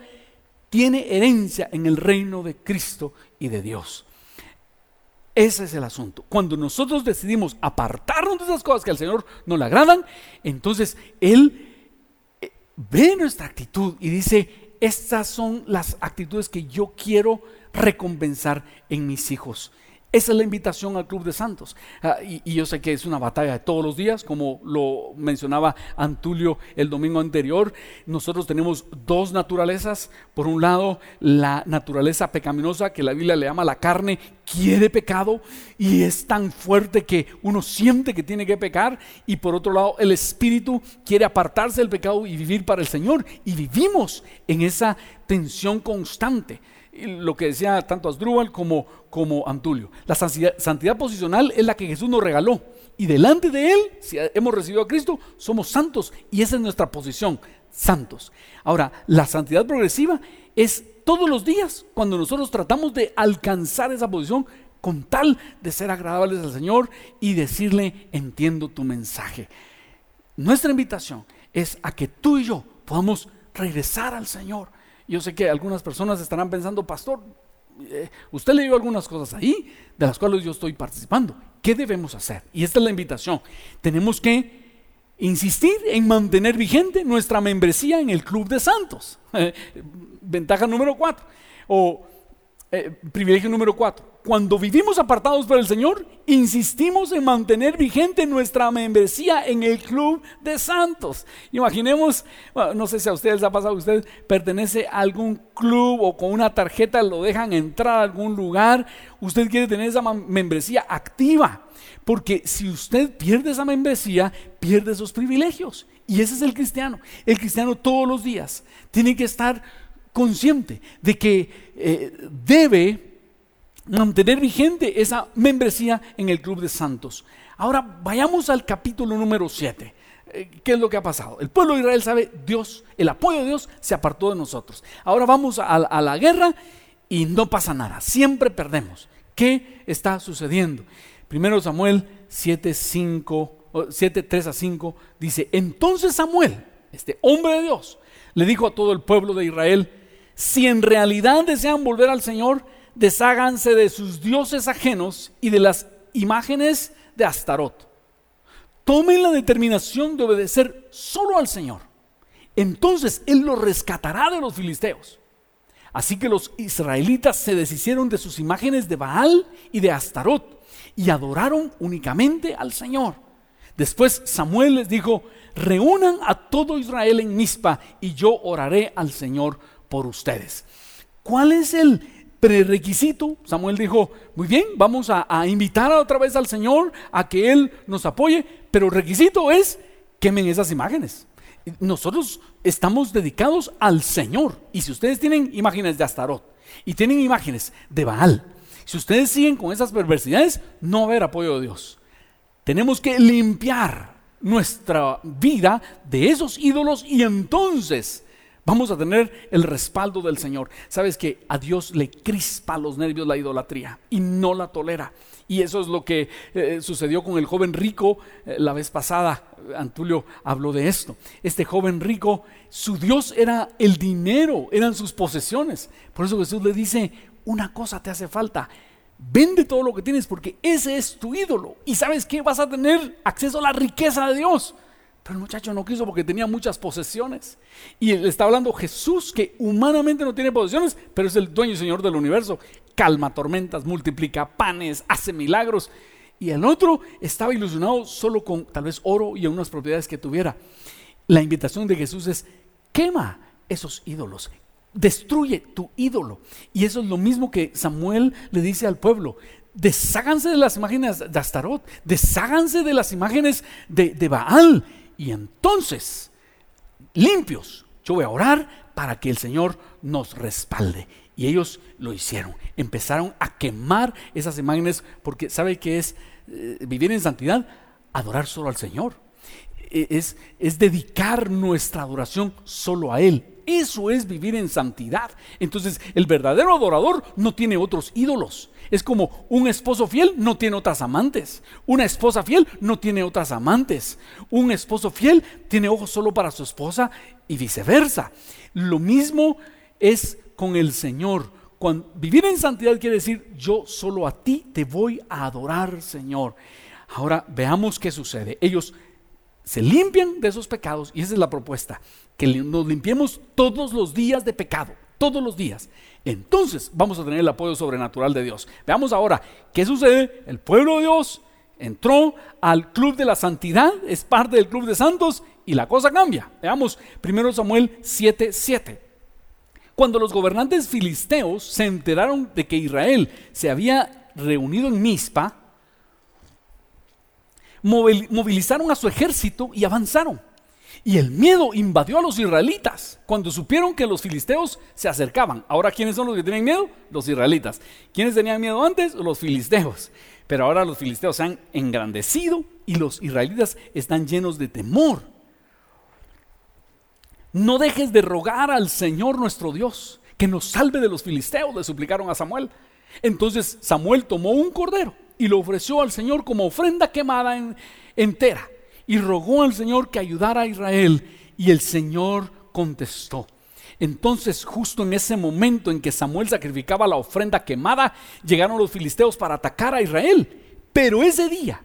tiene herencia en el reino de Cristo y de Dios. Ese es el asunto. Cuando nosotros decidimos apartarnos de esas cosas que al Señor no le agradan, entonces Él ve nuestra actitud y dice: estas son las actitudes que yo quiero recompensar en mis hijos. Esa es la invitación al Club de Santos. Ah, y, y yo sé que es una batalla de todos los días, como lo mencionaba Antulio el domingo anterior. Nosotros tenemos dos naturalezas. Por un lado, la naturaleza pecaminosa, que la Biblia le llama la carne, quiere pecado y es tan fuerte que uno siente que tiene que pecar. Y por otro lado, el espíritu quiere apartarse del pecado y vivir para el Señor. Y vivimos en esa tensión constante. Lo que decía tanto Asdrúbal como, como Antulio: la santidad, santidad posicional es la que Jesús nos regaló, y delante de Él, si hemos recibido a Cristo, somos santos, y esa es nuestra posición, santos. Ahora, la santidad progresiva es todos los días, cuando nosotros tratamos de alcanzar esa posición con tal de ser agradables al Señor y decirle: entiendo tu mensaje. Nuestra invitación es a que tú y yo podamos regresar al Señor. Yo sé que algunas personas estarán pensando: pastor, eh, usted leyó algunas cosas ahí de las cuales yo estoy participando. ¿Qué debemos hacer? Y esta es la invitación. Tenemos que insistir en mantener vigente nuestra membresía en el Club de Santos. Eh, ventaja número cuatro, o eh, privilegio número cuatro. Cuando vivimos apartados por el Señor, insistimos en mantener vigente nuestra membresía en el Club de Santos. Imaginemos, bueno, no sé si a ustedes ha pasado, usted pertenece a algún club o con una tarjeta lo dejan entrar a algún lugar. Usted quiere tener esa membresía activa, porque si usted pierde esa membresía, pierde esos privilegios. Y ese es el cristiano. El cristiano todos los días tiene que estar consciente de que eh, debe mantener vigente esa membresía en el Club de Santos. Ahora vayamos al capítulo número siete. ¿Qué es lo que ha pasado? El pueblo de Israel sabe: Dios, el apoyo de Dios se apartó de nosotros. Ahora vamos a, a la guerra y no pasa nada, siempre perdemos. ¿Qué está sucediendo? Primero Samuel siete, cinco, siete, tres a cinco dice: entonces Samuel, este hombre de Dios, le dijo a todo el pueblo de Israel: si en realidad desean volver al Señor, desháganse de sus dioses ajenos y de las imágenes de Astarot. Tomen la determinación de obedecer solo al Señor. Entonces Él los rescatará de los filisteos. Así que los israelitas se deshicieron de sus imágenes de Baal y de Astarot y adoraron únicamente al Señor. Después Samuel les dijo: reúnan a todo Israel en Mizpa y yo oraré al Señor por ustedes. ¿Cuál es el prerequisito? Samuel dijo: muy bien, vamos a, a invitar otra vez al Señor a que Él nos apoye, pero el requisito es: quemen esas imágenes. Nosotros estamos dedicados al Señor, y si ustedes tienen imágenes de Astarot y tienen imágenes de Baal, si ustedes siguen con esas perversidades, no va a haber apoyo de Dios. Tenemos que limpiar nuestra vida de esos ídolos y entonces vamos a tener el respaldo del Señor. Sabes que a Dios le crispa los nervios la idolatría y no la tolera. Y eso es lo que eh, sucedió con el joven rico eh, la vez pasada. Antulio habló de esto. Este joven rico, su Dios era el dinero, eran sus posesiones. Por eso Jesús le dice: una cosa te hace falta, vende todo lo que tienes porque ese es tu ídolo. Y sabes que vas a tener acceso a la riqueza de Dios. Pero el muchacho no quiso porque tenía muchas posesiones. Y le está hablando Jesús, que humanamente no tiene posesiones, pero es el dueño y señor del universo. Calma tormentas, multiplica panes, hace milagros. Y el otro estaba ilusionado solo con tal vez oro y algunas propiedades que tuviera. La invitación de Jesús es: quema esos ídolos, destruye tu ídolo. Y eso es lo mismo que Samuel le dice al pueblo: desháganse de las imágenes de Astarot, desháganse de las imágenes de, de Baal. Y entonces, limpios, yo voy a orar para que el Señor nos respalde. Y ellos lo hicieron, empezaron a quemar esas imágenes, porque sabe que es eh, vivir en santidad, adorar solo al Señor, es, es dedicar nuestra adoración solo a Él. Eso es vivir en santidad. Entonces el verdadero adorador no tiene otros ídolos. Es como un esposo fiel no tiene otras amantes. Una esposa fiel no tiene otras amantes. Un esposo fiel tiene ojos solo para su esposa y viceversa. Lo mismo es con el Señor. Cuando, vivir en santidad quiere decir: yo solo a ti te voy a adorar, Señor. Ahora veamos qué sucede. Ellos se limpian de esos pecados, y esa es la propuesta: que nos limpiemos todos los días de pecado, todos los días. Entonces vamos a tener el apoyo sobrenatural de Dios. Veamos ahora qué sucede. El pueblo de Dios entró al club de la santidad, es parte del club de santos, y la cosa cambia. Veamos primero Samuel siete siete. Cuando los gobernantes filisteos se enteraron de que Israel se había reunido en Mizpa, movilizaron a su ejército y avanzaron. Y el miedo invadió a los israelitas cuando supieron que los filisteos se acercaban. Ahora, ¿quiénes son los que tienen miedo? Los israelitas. ¿Quiénes tenían miedo antes? Los filisteos. Pero ahora los filisteos se han engrandecido y los israelitas están llenos de temor. No dejes de rogar al Señor nuestro Dios que nos salve de los filisteos, le suplicaron a Samuel. Entonces Samuel tomó un cordero y lo ofreció al Señor como ofrenda quemada en, entera. Y rogó al Señor que ayudara a Israel, y el Señor contestó. Entonces, justo en ese momento en que Samuel sacrificaba la ofrenda quemada, llegaron los filisteos para atacar a Israel. Pero ese día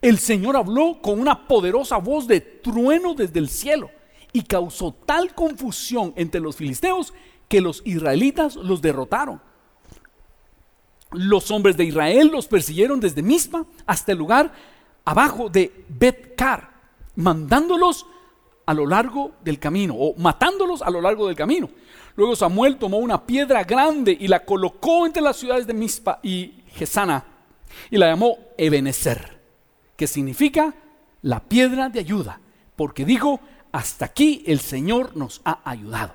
el Señor habló con una poderosa voz de trueno desde el cielo y causó tal confusión entre los filisteos que los israelitas los derrotaron. Los hombres de Israel los persiguieron desde Mizpa hasta el lugar abajo de Betcar, mandándolos a lo largo del camino, o matándolos a lo largo del camino. Luego Samuel tomó una piedra grande y la colocó entre las ciudades de Mizpa y Gesana, y la llamó Ebenezer, que significa la piedra de ayuda, porque dijo: hasta aquí el Señor nos ha ayudado.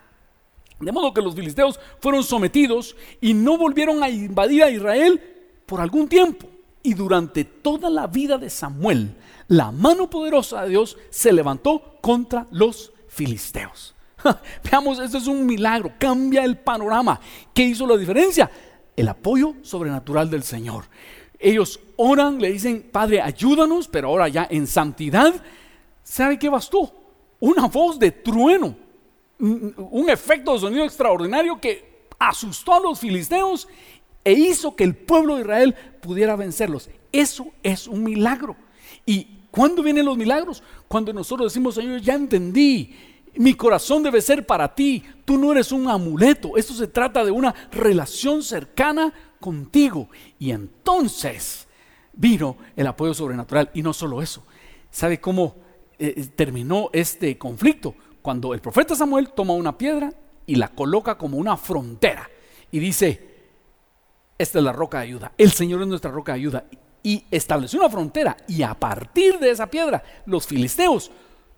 De modo que los filisteos fueron sometidos y no volvieron a invadir a Israel por algún tiempo. Y durante toda la vida de Samuel, la mano poderosa de Dios se levantó contra los filisteos. Ja, veamos, esto es un milagro, cambia el panorama. ¿Qué hizo la diferencia? El apoyo sobrenatural del Señor. Ellos oran, le dicen: Padre, ayúdanos, pero ahora ya en santidad. ¿Sabe qué bastó? Una voz de trueno, un efecto de sonido extraordinario que asustó a los filisteos e hizo que el pueblo de Israel pudiera vencerlos. Eso es un milagro. ¿Y cuándo vienen los milagros? Cuando nosotros decimos: Señor, ya entendí, mi corazón debe ser para ti, tú no eres un amuleto. Esto se trata de una relación cercana contigo. Y entonces vino el apoyo sobrenatural. Y no solo eso, ¿sabe cómo eh, terminó este conflicto? Cuando el profeta Samuel toma una piedra y la coloca como una frontera y dice: esta es la roca de ayuda, el Señor es nuestra roca de ayuda. Y estableció una frontera, y a partir de esa piedra los filisteos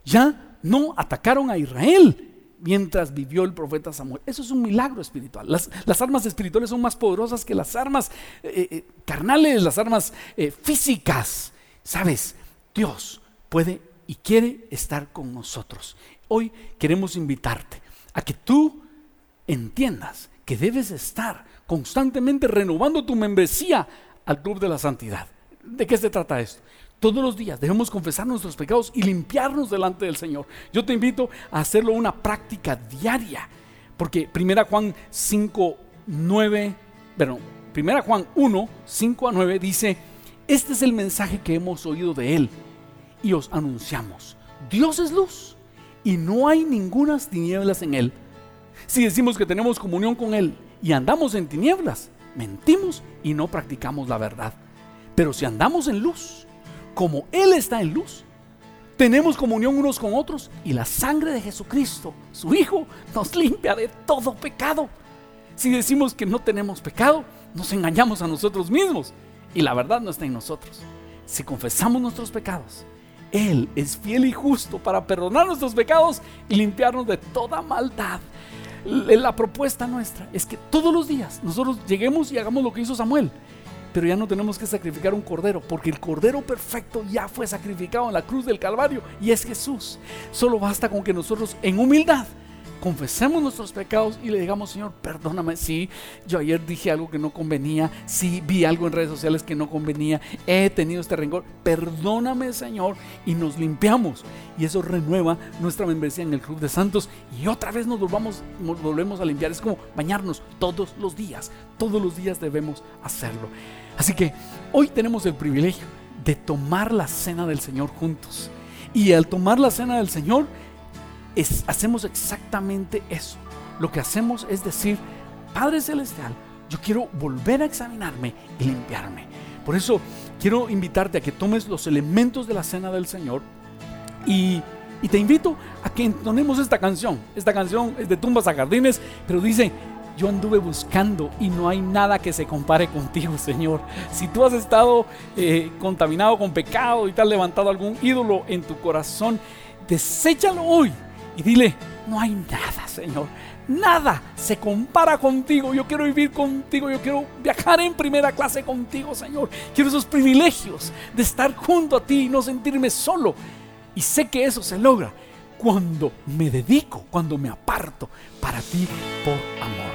ya no atacaron a Israel mientras vivió el profeta Samuel. Eso es un milagro espiritual. Las, las armas espirituales son más poderosas que las armas eh, eh, carnales, las armas eh, físicas. Sabes, Dios puede y quiere estar con nosotros. Hoy queremos invitarte a que tú entiendas que debes estar constantemente renovando tu membresía al club de la santidad. ¿De qué se trata esto? Todos los días debemos confesar nuestros pecados y limpiarnos delante del Señor. Yo te invito a hacerlo una práctica diaria, porque primera Juan cinco nueve, perdón, primera Juan uno, cinco a nueve dice: este es el mensaje que hemos oído de Él y os anunciamos, Dios es luz y no hay ninguna tinieblas en él. Si decimos que tenemos comunión con él y andamos en tinieblas, mentimos y no practicamos la verdad. Pero si andamos en luz, como él está en luz, tenemos comunión unos con otros, y la sangre de Jesucristo, su Hijo, nos limpia de todo pecado. Si decimos que no tenemos pecado, nos engañamos a nosotros mismos y la verdad no está en nosotros. Si confesamos nuestros pecados, él es fiel y justo para perdonar nuestros pecados y limpiarnos de toda maldad. La propuesta nuestra es que todos los días nosotros lleguemos y hagamos lo que hizo Samuel, pero ya no tenemos que sacrificar un cordero, porque el cordero perfecto ya fue sacrificado en la cruz del Calvario y es Jesús. Solo basta con que nosotros en humildad confesemos nuestros pecados y le digamos: Señor, perdóname, sí, yo ayer dije algo que no convenía, sí, vi algo en redes sociales que no convenía, he tenido este rencor, perdóname, Señor, y nos limpiamos. Y eso renueva nuestra membresía en el Club de Santos y otra vez nos volvamos, nos volvemos a limpiar. Es como bañarnos todos los días, todos los días debemos hacerlo. Así que hoy tenemos el privilegio de tomar la cena del Señor juntos, y al tomar la cena del Señor Es, hacemos exactamente eso. Lo que hacemos es decir: Padre Celestial, yo quiero volver a examinarme y limpiarme. Por eso quiero invitarte a que tomes los elementos de la cena del Señor y, y te invito a que entonemos esta canción. Esta canción es de Tumbas a Jardines, pero dice: yo anduve buscando y no hay nada que se compare contigo, Señor. Si tú has estado eh, contaminado con pecado y te has levantado algún ídolo en tu corazón, deséchalo hoy y dile: no hay nada, Señor, nada se compara contigo. Yo quiero vivir contigo, yo quiero viajar en primera clase contigo, Señor. Quiero esos privilegios de estar junto a ti y no sentirme solo. Y sé que eso se logra cuando me dedico, cuando me aparto para ti por amor.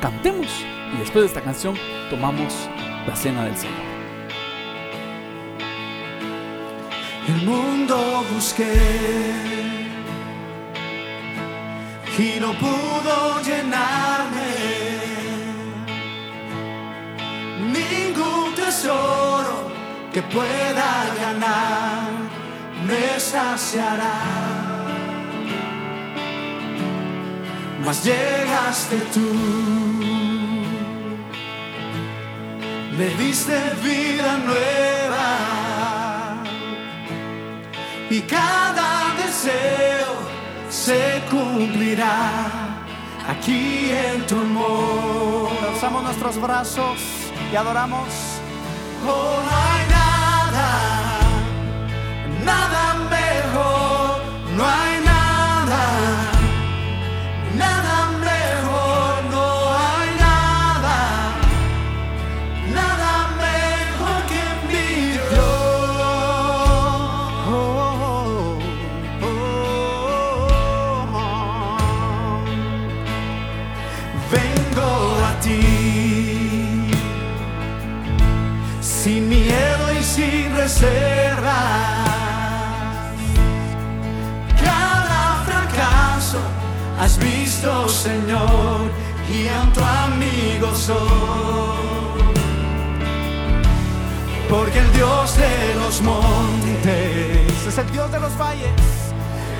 Cantemos y después de esta canción tomamos la cena del Señor. El mundo busqué y no pudo llenarme, ningún tesoro que pueda ganar me saciará. Mas llegaste tú, me diste vida nueva y cada deseo se cumplirá aquí en tu amor. Alzamos nuestros brazos y adoramos. Oh, no hay nada, nada mejor, no hay nada, nada mejor, no hay nada, nada mejor que mi Dios. Oh, sin miedo y sin reservas, cada fracaso has visto, Señor, y en tu amigo soy, porque el Dios de los montes es el Dios de los valles,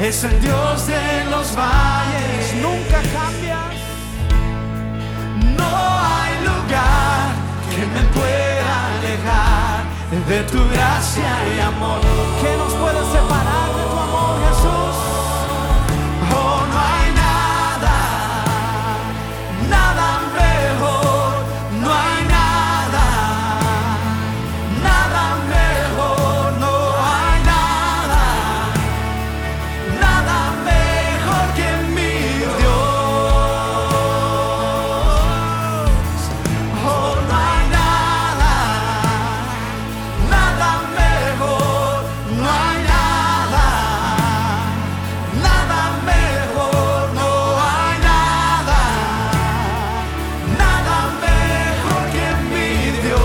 es el Dios de los valles, nunca cambias, no hay lugar que me pueda alejar de tu gracia y amor. ¿Qué nos puede separar de tu amor, Jesús? Oh, no hay nada, nada mejor, no hay nada, nada mejor, no hay nada, nada mejor que mi Dios. Oh, no hay nada mejor, no hay nada, nada mejor, no hay nada, nada mejor que mi Dios.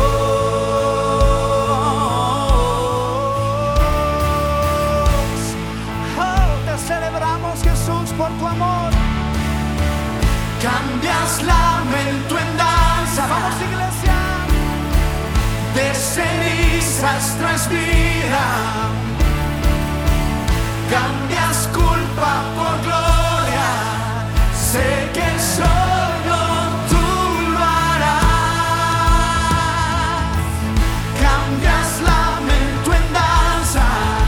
Oh, te celebramos, Jesús, por tu amor. Cambias lamento en danza. Vamos, iglesia. De cenizas traes vida. cambias culpa por gloria, sé que solo tú lo harás, cambias lamento en danza,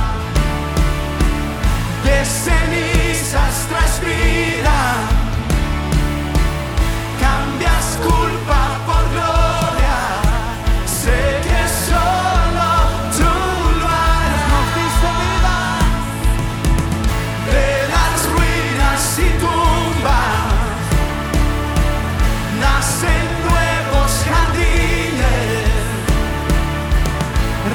de cenizas traes vida, cambias culpa por gloria, sé que solo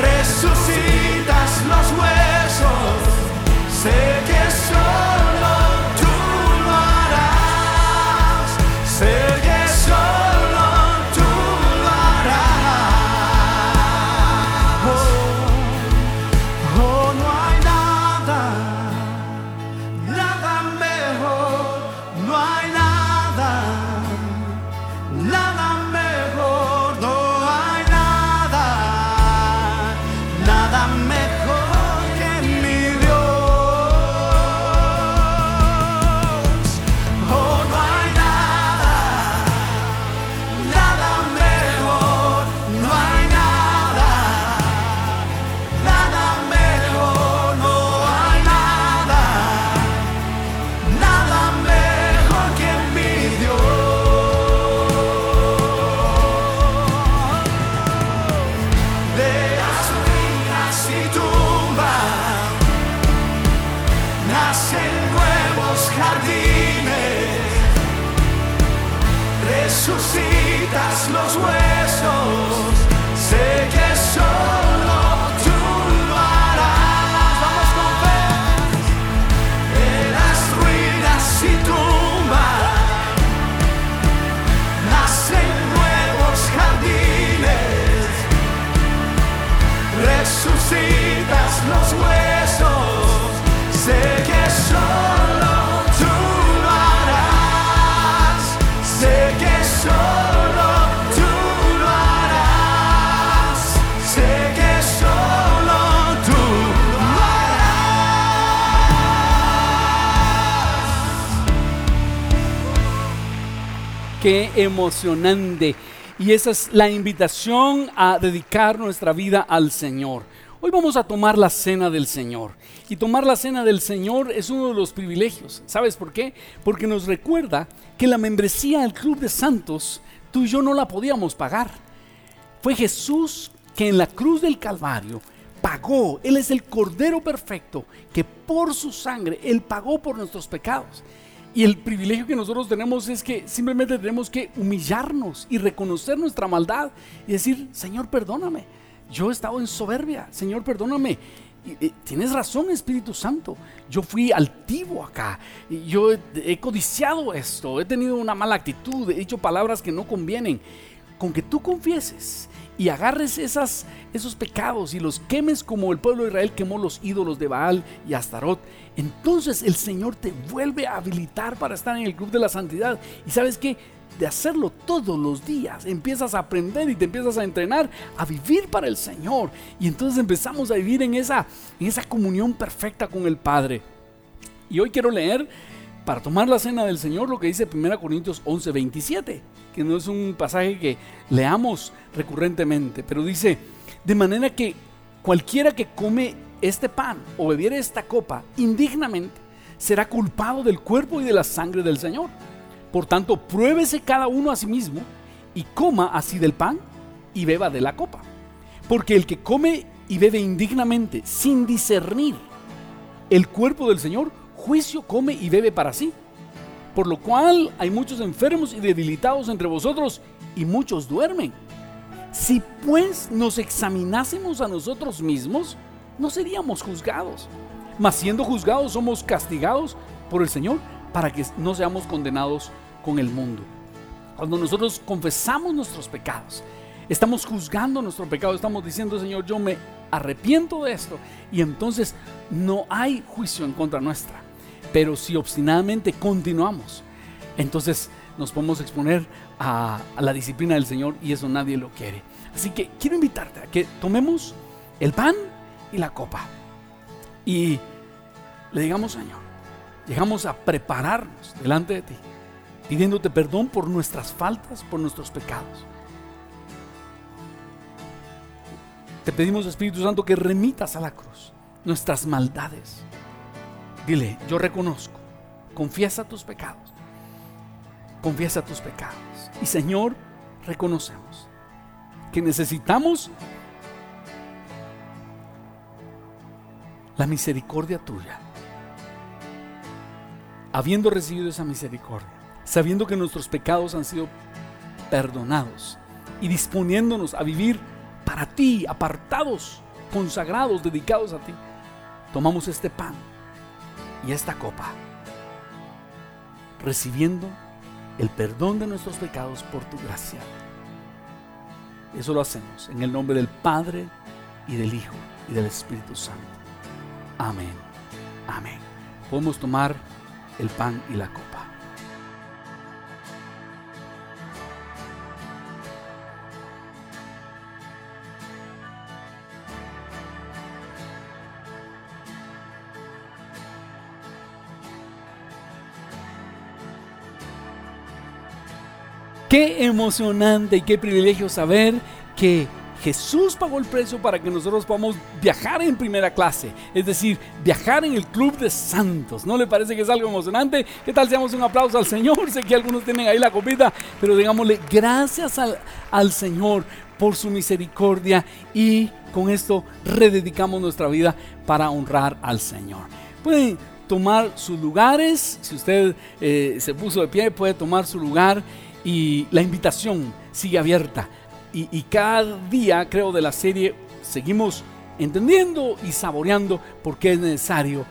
resucitas los huesos, sé que solo tú lo harás, sé que solo tú lo harás. Oh, oh, no hay nada, nada mejor, no hay nada, nada mejor, no hay nada. Nada mejor que mi Dios. Oh, no hay nada, nada mejor. No hay nada, nada mejor. No hay nada, nada mejor que mi Dios. De las ruinas y tumbas nacen nuevos jardines, resucitas los huesos, sé que solo tú lo harás. Vamos con fe. De las ruinas y tumbas nacen nuevos jardines, resucitas los huesos, sé que solo tú lo harás, sé que solo tú lo harás, sé que solo tú lo harás. Qué emocionante. Y esa es la invitación a dedicar nuestra vida al Señor. Hoy vamos a tomar la cena del Señor. Y tomar la cena del Señor es uno de los privilegios. ¿Sabes por qué? Porque nos recuerda que la membresía al Club de Santos, tú y yo no la podíamos pagar. Fue Jesús que en la cruz del Calvario pagó. Él es el Cordero perfecto que por su sangre, Él pagó por nuestros pecados. Y el privilegio que nosotros tenemos es que simplemente tenemos que humillarnos y reconocer nuestra maldad y decir: Señor, perdóname, yo he estado en soberbia, Señor, perdóname. Tienes razón, Espíritu Santo, yo fui altivo acá, yo he codiciado esto, he tenido una mala actitud, he dicho palabras que no convienen. Con que tú confieses y agarres esas, esos pecados y los quemes como el pueblo de Israel quemó los ídolos de Baal y Astarot, entonces el Señor te vuelve a habilitar para estar en el club de la santidad. Y sabes que de hacerlo todos los días empiezas a aprender y te empiezas a entrenar a vivir para el Señor, y entonces empezamos a vivir en esa, en esa comunión perfecta con el Padre. Y hoy quiero leer, para tomar la cena del Señor, lo que dice primera Corintios once veintisiete, que no es un pasaje que leamos recurrentemente, pero dice: de manera que cualquiera que come este pan o bebiere esta copa indignamente será culpado del cuerpo y de la sangre del Señor. Por tanto, pruébese cada uno a sí mismo y coma así del pan y beba de la copa. Porque el que come y bebe indignamente sin discernir el cuerpo del Señor, juicio come y bebe para sí. Por lo cual hay muchos enfermos y debilitados entre vosotros, y muchos duermen. Si pues nos examinásemos a nosotros mismos, no seríamos juzgados. Mas siendo juzgados, somos castigados por el Señor, para que no seamos condenados con el mundo. Cuando nosotros confesamos nuestros pecados, estamos juzgando nuestro pecado, estamos diciendo: Señor, yo me arrepiento de esto, y entonces no hay juicio en contra nuestra. Pero si obstinadamente continuamos, entonces nos podemos exponer a, a la disciplina del Señor, y eso nadie lo quiere. Así que quiero invitarte a que tomemos el pan y la copa. Y le digamos: Señor, llegamos a prepararnos delante de ti, pidiéndote perdón por nuestras faltas, por nuestros pecados. Te pedimos, Espíritu Santo, que remitas a la cruz nuestras maldades. Dile: yo reconozco. Confiesa tus pecados. Confiesa tus pecados. Y, Señor, reconocemos que necesitamos la misericordia tuya. Habiendo recibido esa misericordia, sabiendo que nuestros pecados han sido perdonados y disponiéndonos a vivir para ti, apartados, consagrados, dedicados a ti, tomamos este pan y esta copa, recibiendo el perdón de nuestros pecados por tu gracia. Eso lo hacemos en el nombre del Padre y del Hijo y del Espíritu Santo. Amén. Amén. Podemos tomar el pan y la copa. Qué emocionante y qué privilegio saber que Jesús pagó el precio para que nosotros podamos viajar en primera clase, es decir, viajar en el Club de Santos. ¿No le parece que es algo emocionante? ¿Qué tal si damos un aplauso al Señor? Sé que algunos tienen ahí la copita, pero digámosle gracias al, al Señor por su misericordia, y con esto rededicamos nuestra vida para honrar al Señor. Pueden tomar sus lugares, si usted eh, se puso de pie, puede tomar su lugar. Y la invitación sigue abierta, y, y cada día, creo, de la serie seguimos entendiendo y saboreando por qué es necesario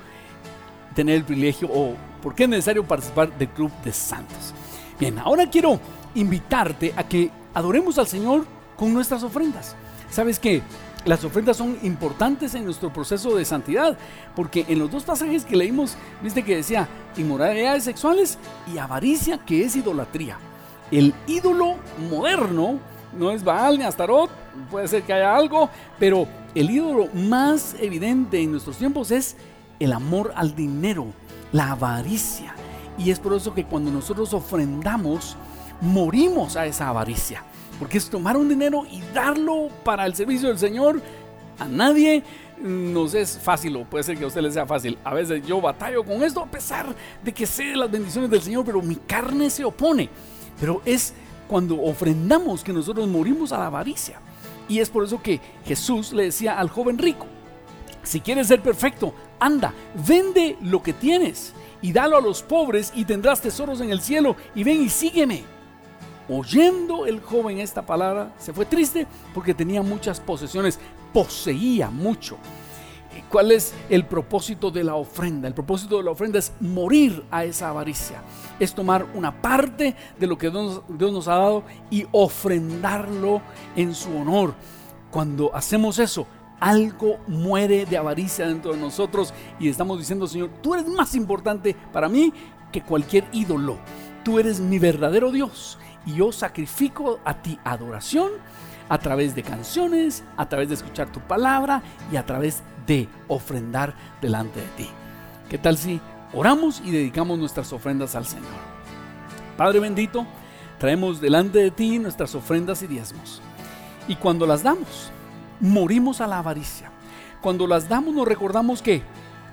tener el privilegio, o por qué es necesario participar del Club de Santos. Bien, ahora quiero invitarte a que adoremos al Señor con nuestras ofrendas. ¿Sabes qué? Las ofrendas son importantes en nuestro proceso de santidad, porque en los dos pasajes que leímos, viste que decía inmoralidades sexuales y avaricia, que es idolatría. El ídolo moderno no es Baal ni Astarot, puede ser que haya algo, pero el ídolo más evidente en nuestros tiempos es el amor al dinero, la avaricia. Y es por eso que cuando nosotros ofrendamos, morimos a esa avaricia, porque es tomar un dinero y darlo para el servicio del Señor. A nadie nos es fácil, o puede ser que a usted le sea fácil. A veces yo batallo con esto, a pesar de que sé las bendiciones del Señor, pero mi carne se opone. Pero es cuando ofrendamos que nosotros morimos a la avaricia. Y es por eso que Jesús le decía al joven rico: si quieres ser perfecto, anda, vende lo que tienes y dalo a los pobres, y tendrás tesoros en el cielo, y ven y sígueme. Oyendo el joven esta palabra, se fue triste, porque tenía muchas posesiones, poseía mucho. ¿Cuál es el propósito de la ofrenda? El propósito de la ofrenda es morir a esa avaricia. Es tomar una parte de lo que Dios, Dios nos ha dado y ofrendarlo en su honor. Cuando hacemos eso, algo muere de avaricia dentro de nosotros, y estamos diciendo: Señor, tú eres más importante para mí que cualquier ídolo. Tú eres mi verdadero Dios, y yo sacrifico a ti adoración a través de canciones, a través de escuchar tu palabra y a través de ofrendar delante de ti. ¿Qué tal si oramos y dedicamos nuestras ofrendas al Señor? Padre bendito, traemos delante de ti nuestras ofrendas y diezmos, y cuando las damos, morimos a la avaricia. Cuando las damos, nos recordamos que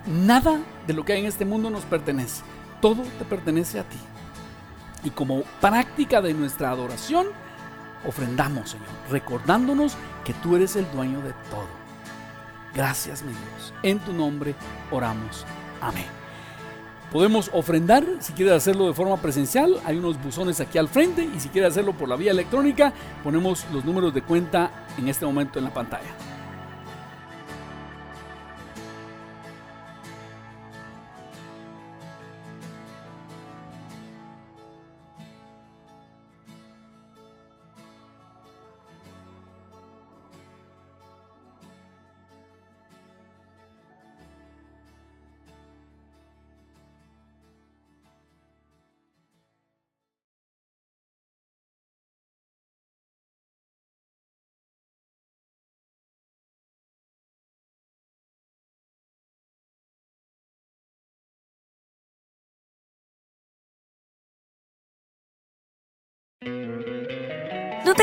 nada de lo que hay en este mundo nos pertenece, todo te pertenece a ti. Y como práctica de nuestra adoración, ofrendamos, Señor, recordándonos que tú eres el dueño de todo. Gracias, mi Dios. En tu nombre oramos. Amén. Podemos ofrendar. Si quieres hacerlo de forma presencial, hay unos buzones aquí al frente, y si quieres hacerlo por la vía electrónica, ponemos los números de cuenta en este momento en la pantalla. ¿No te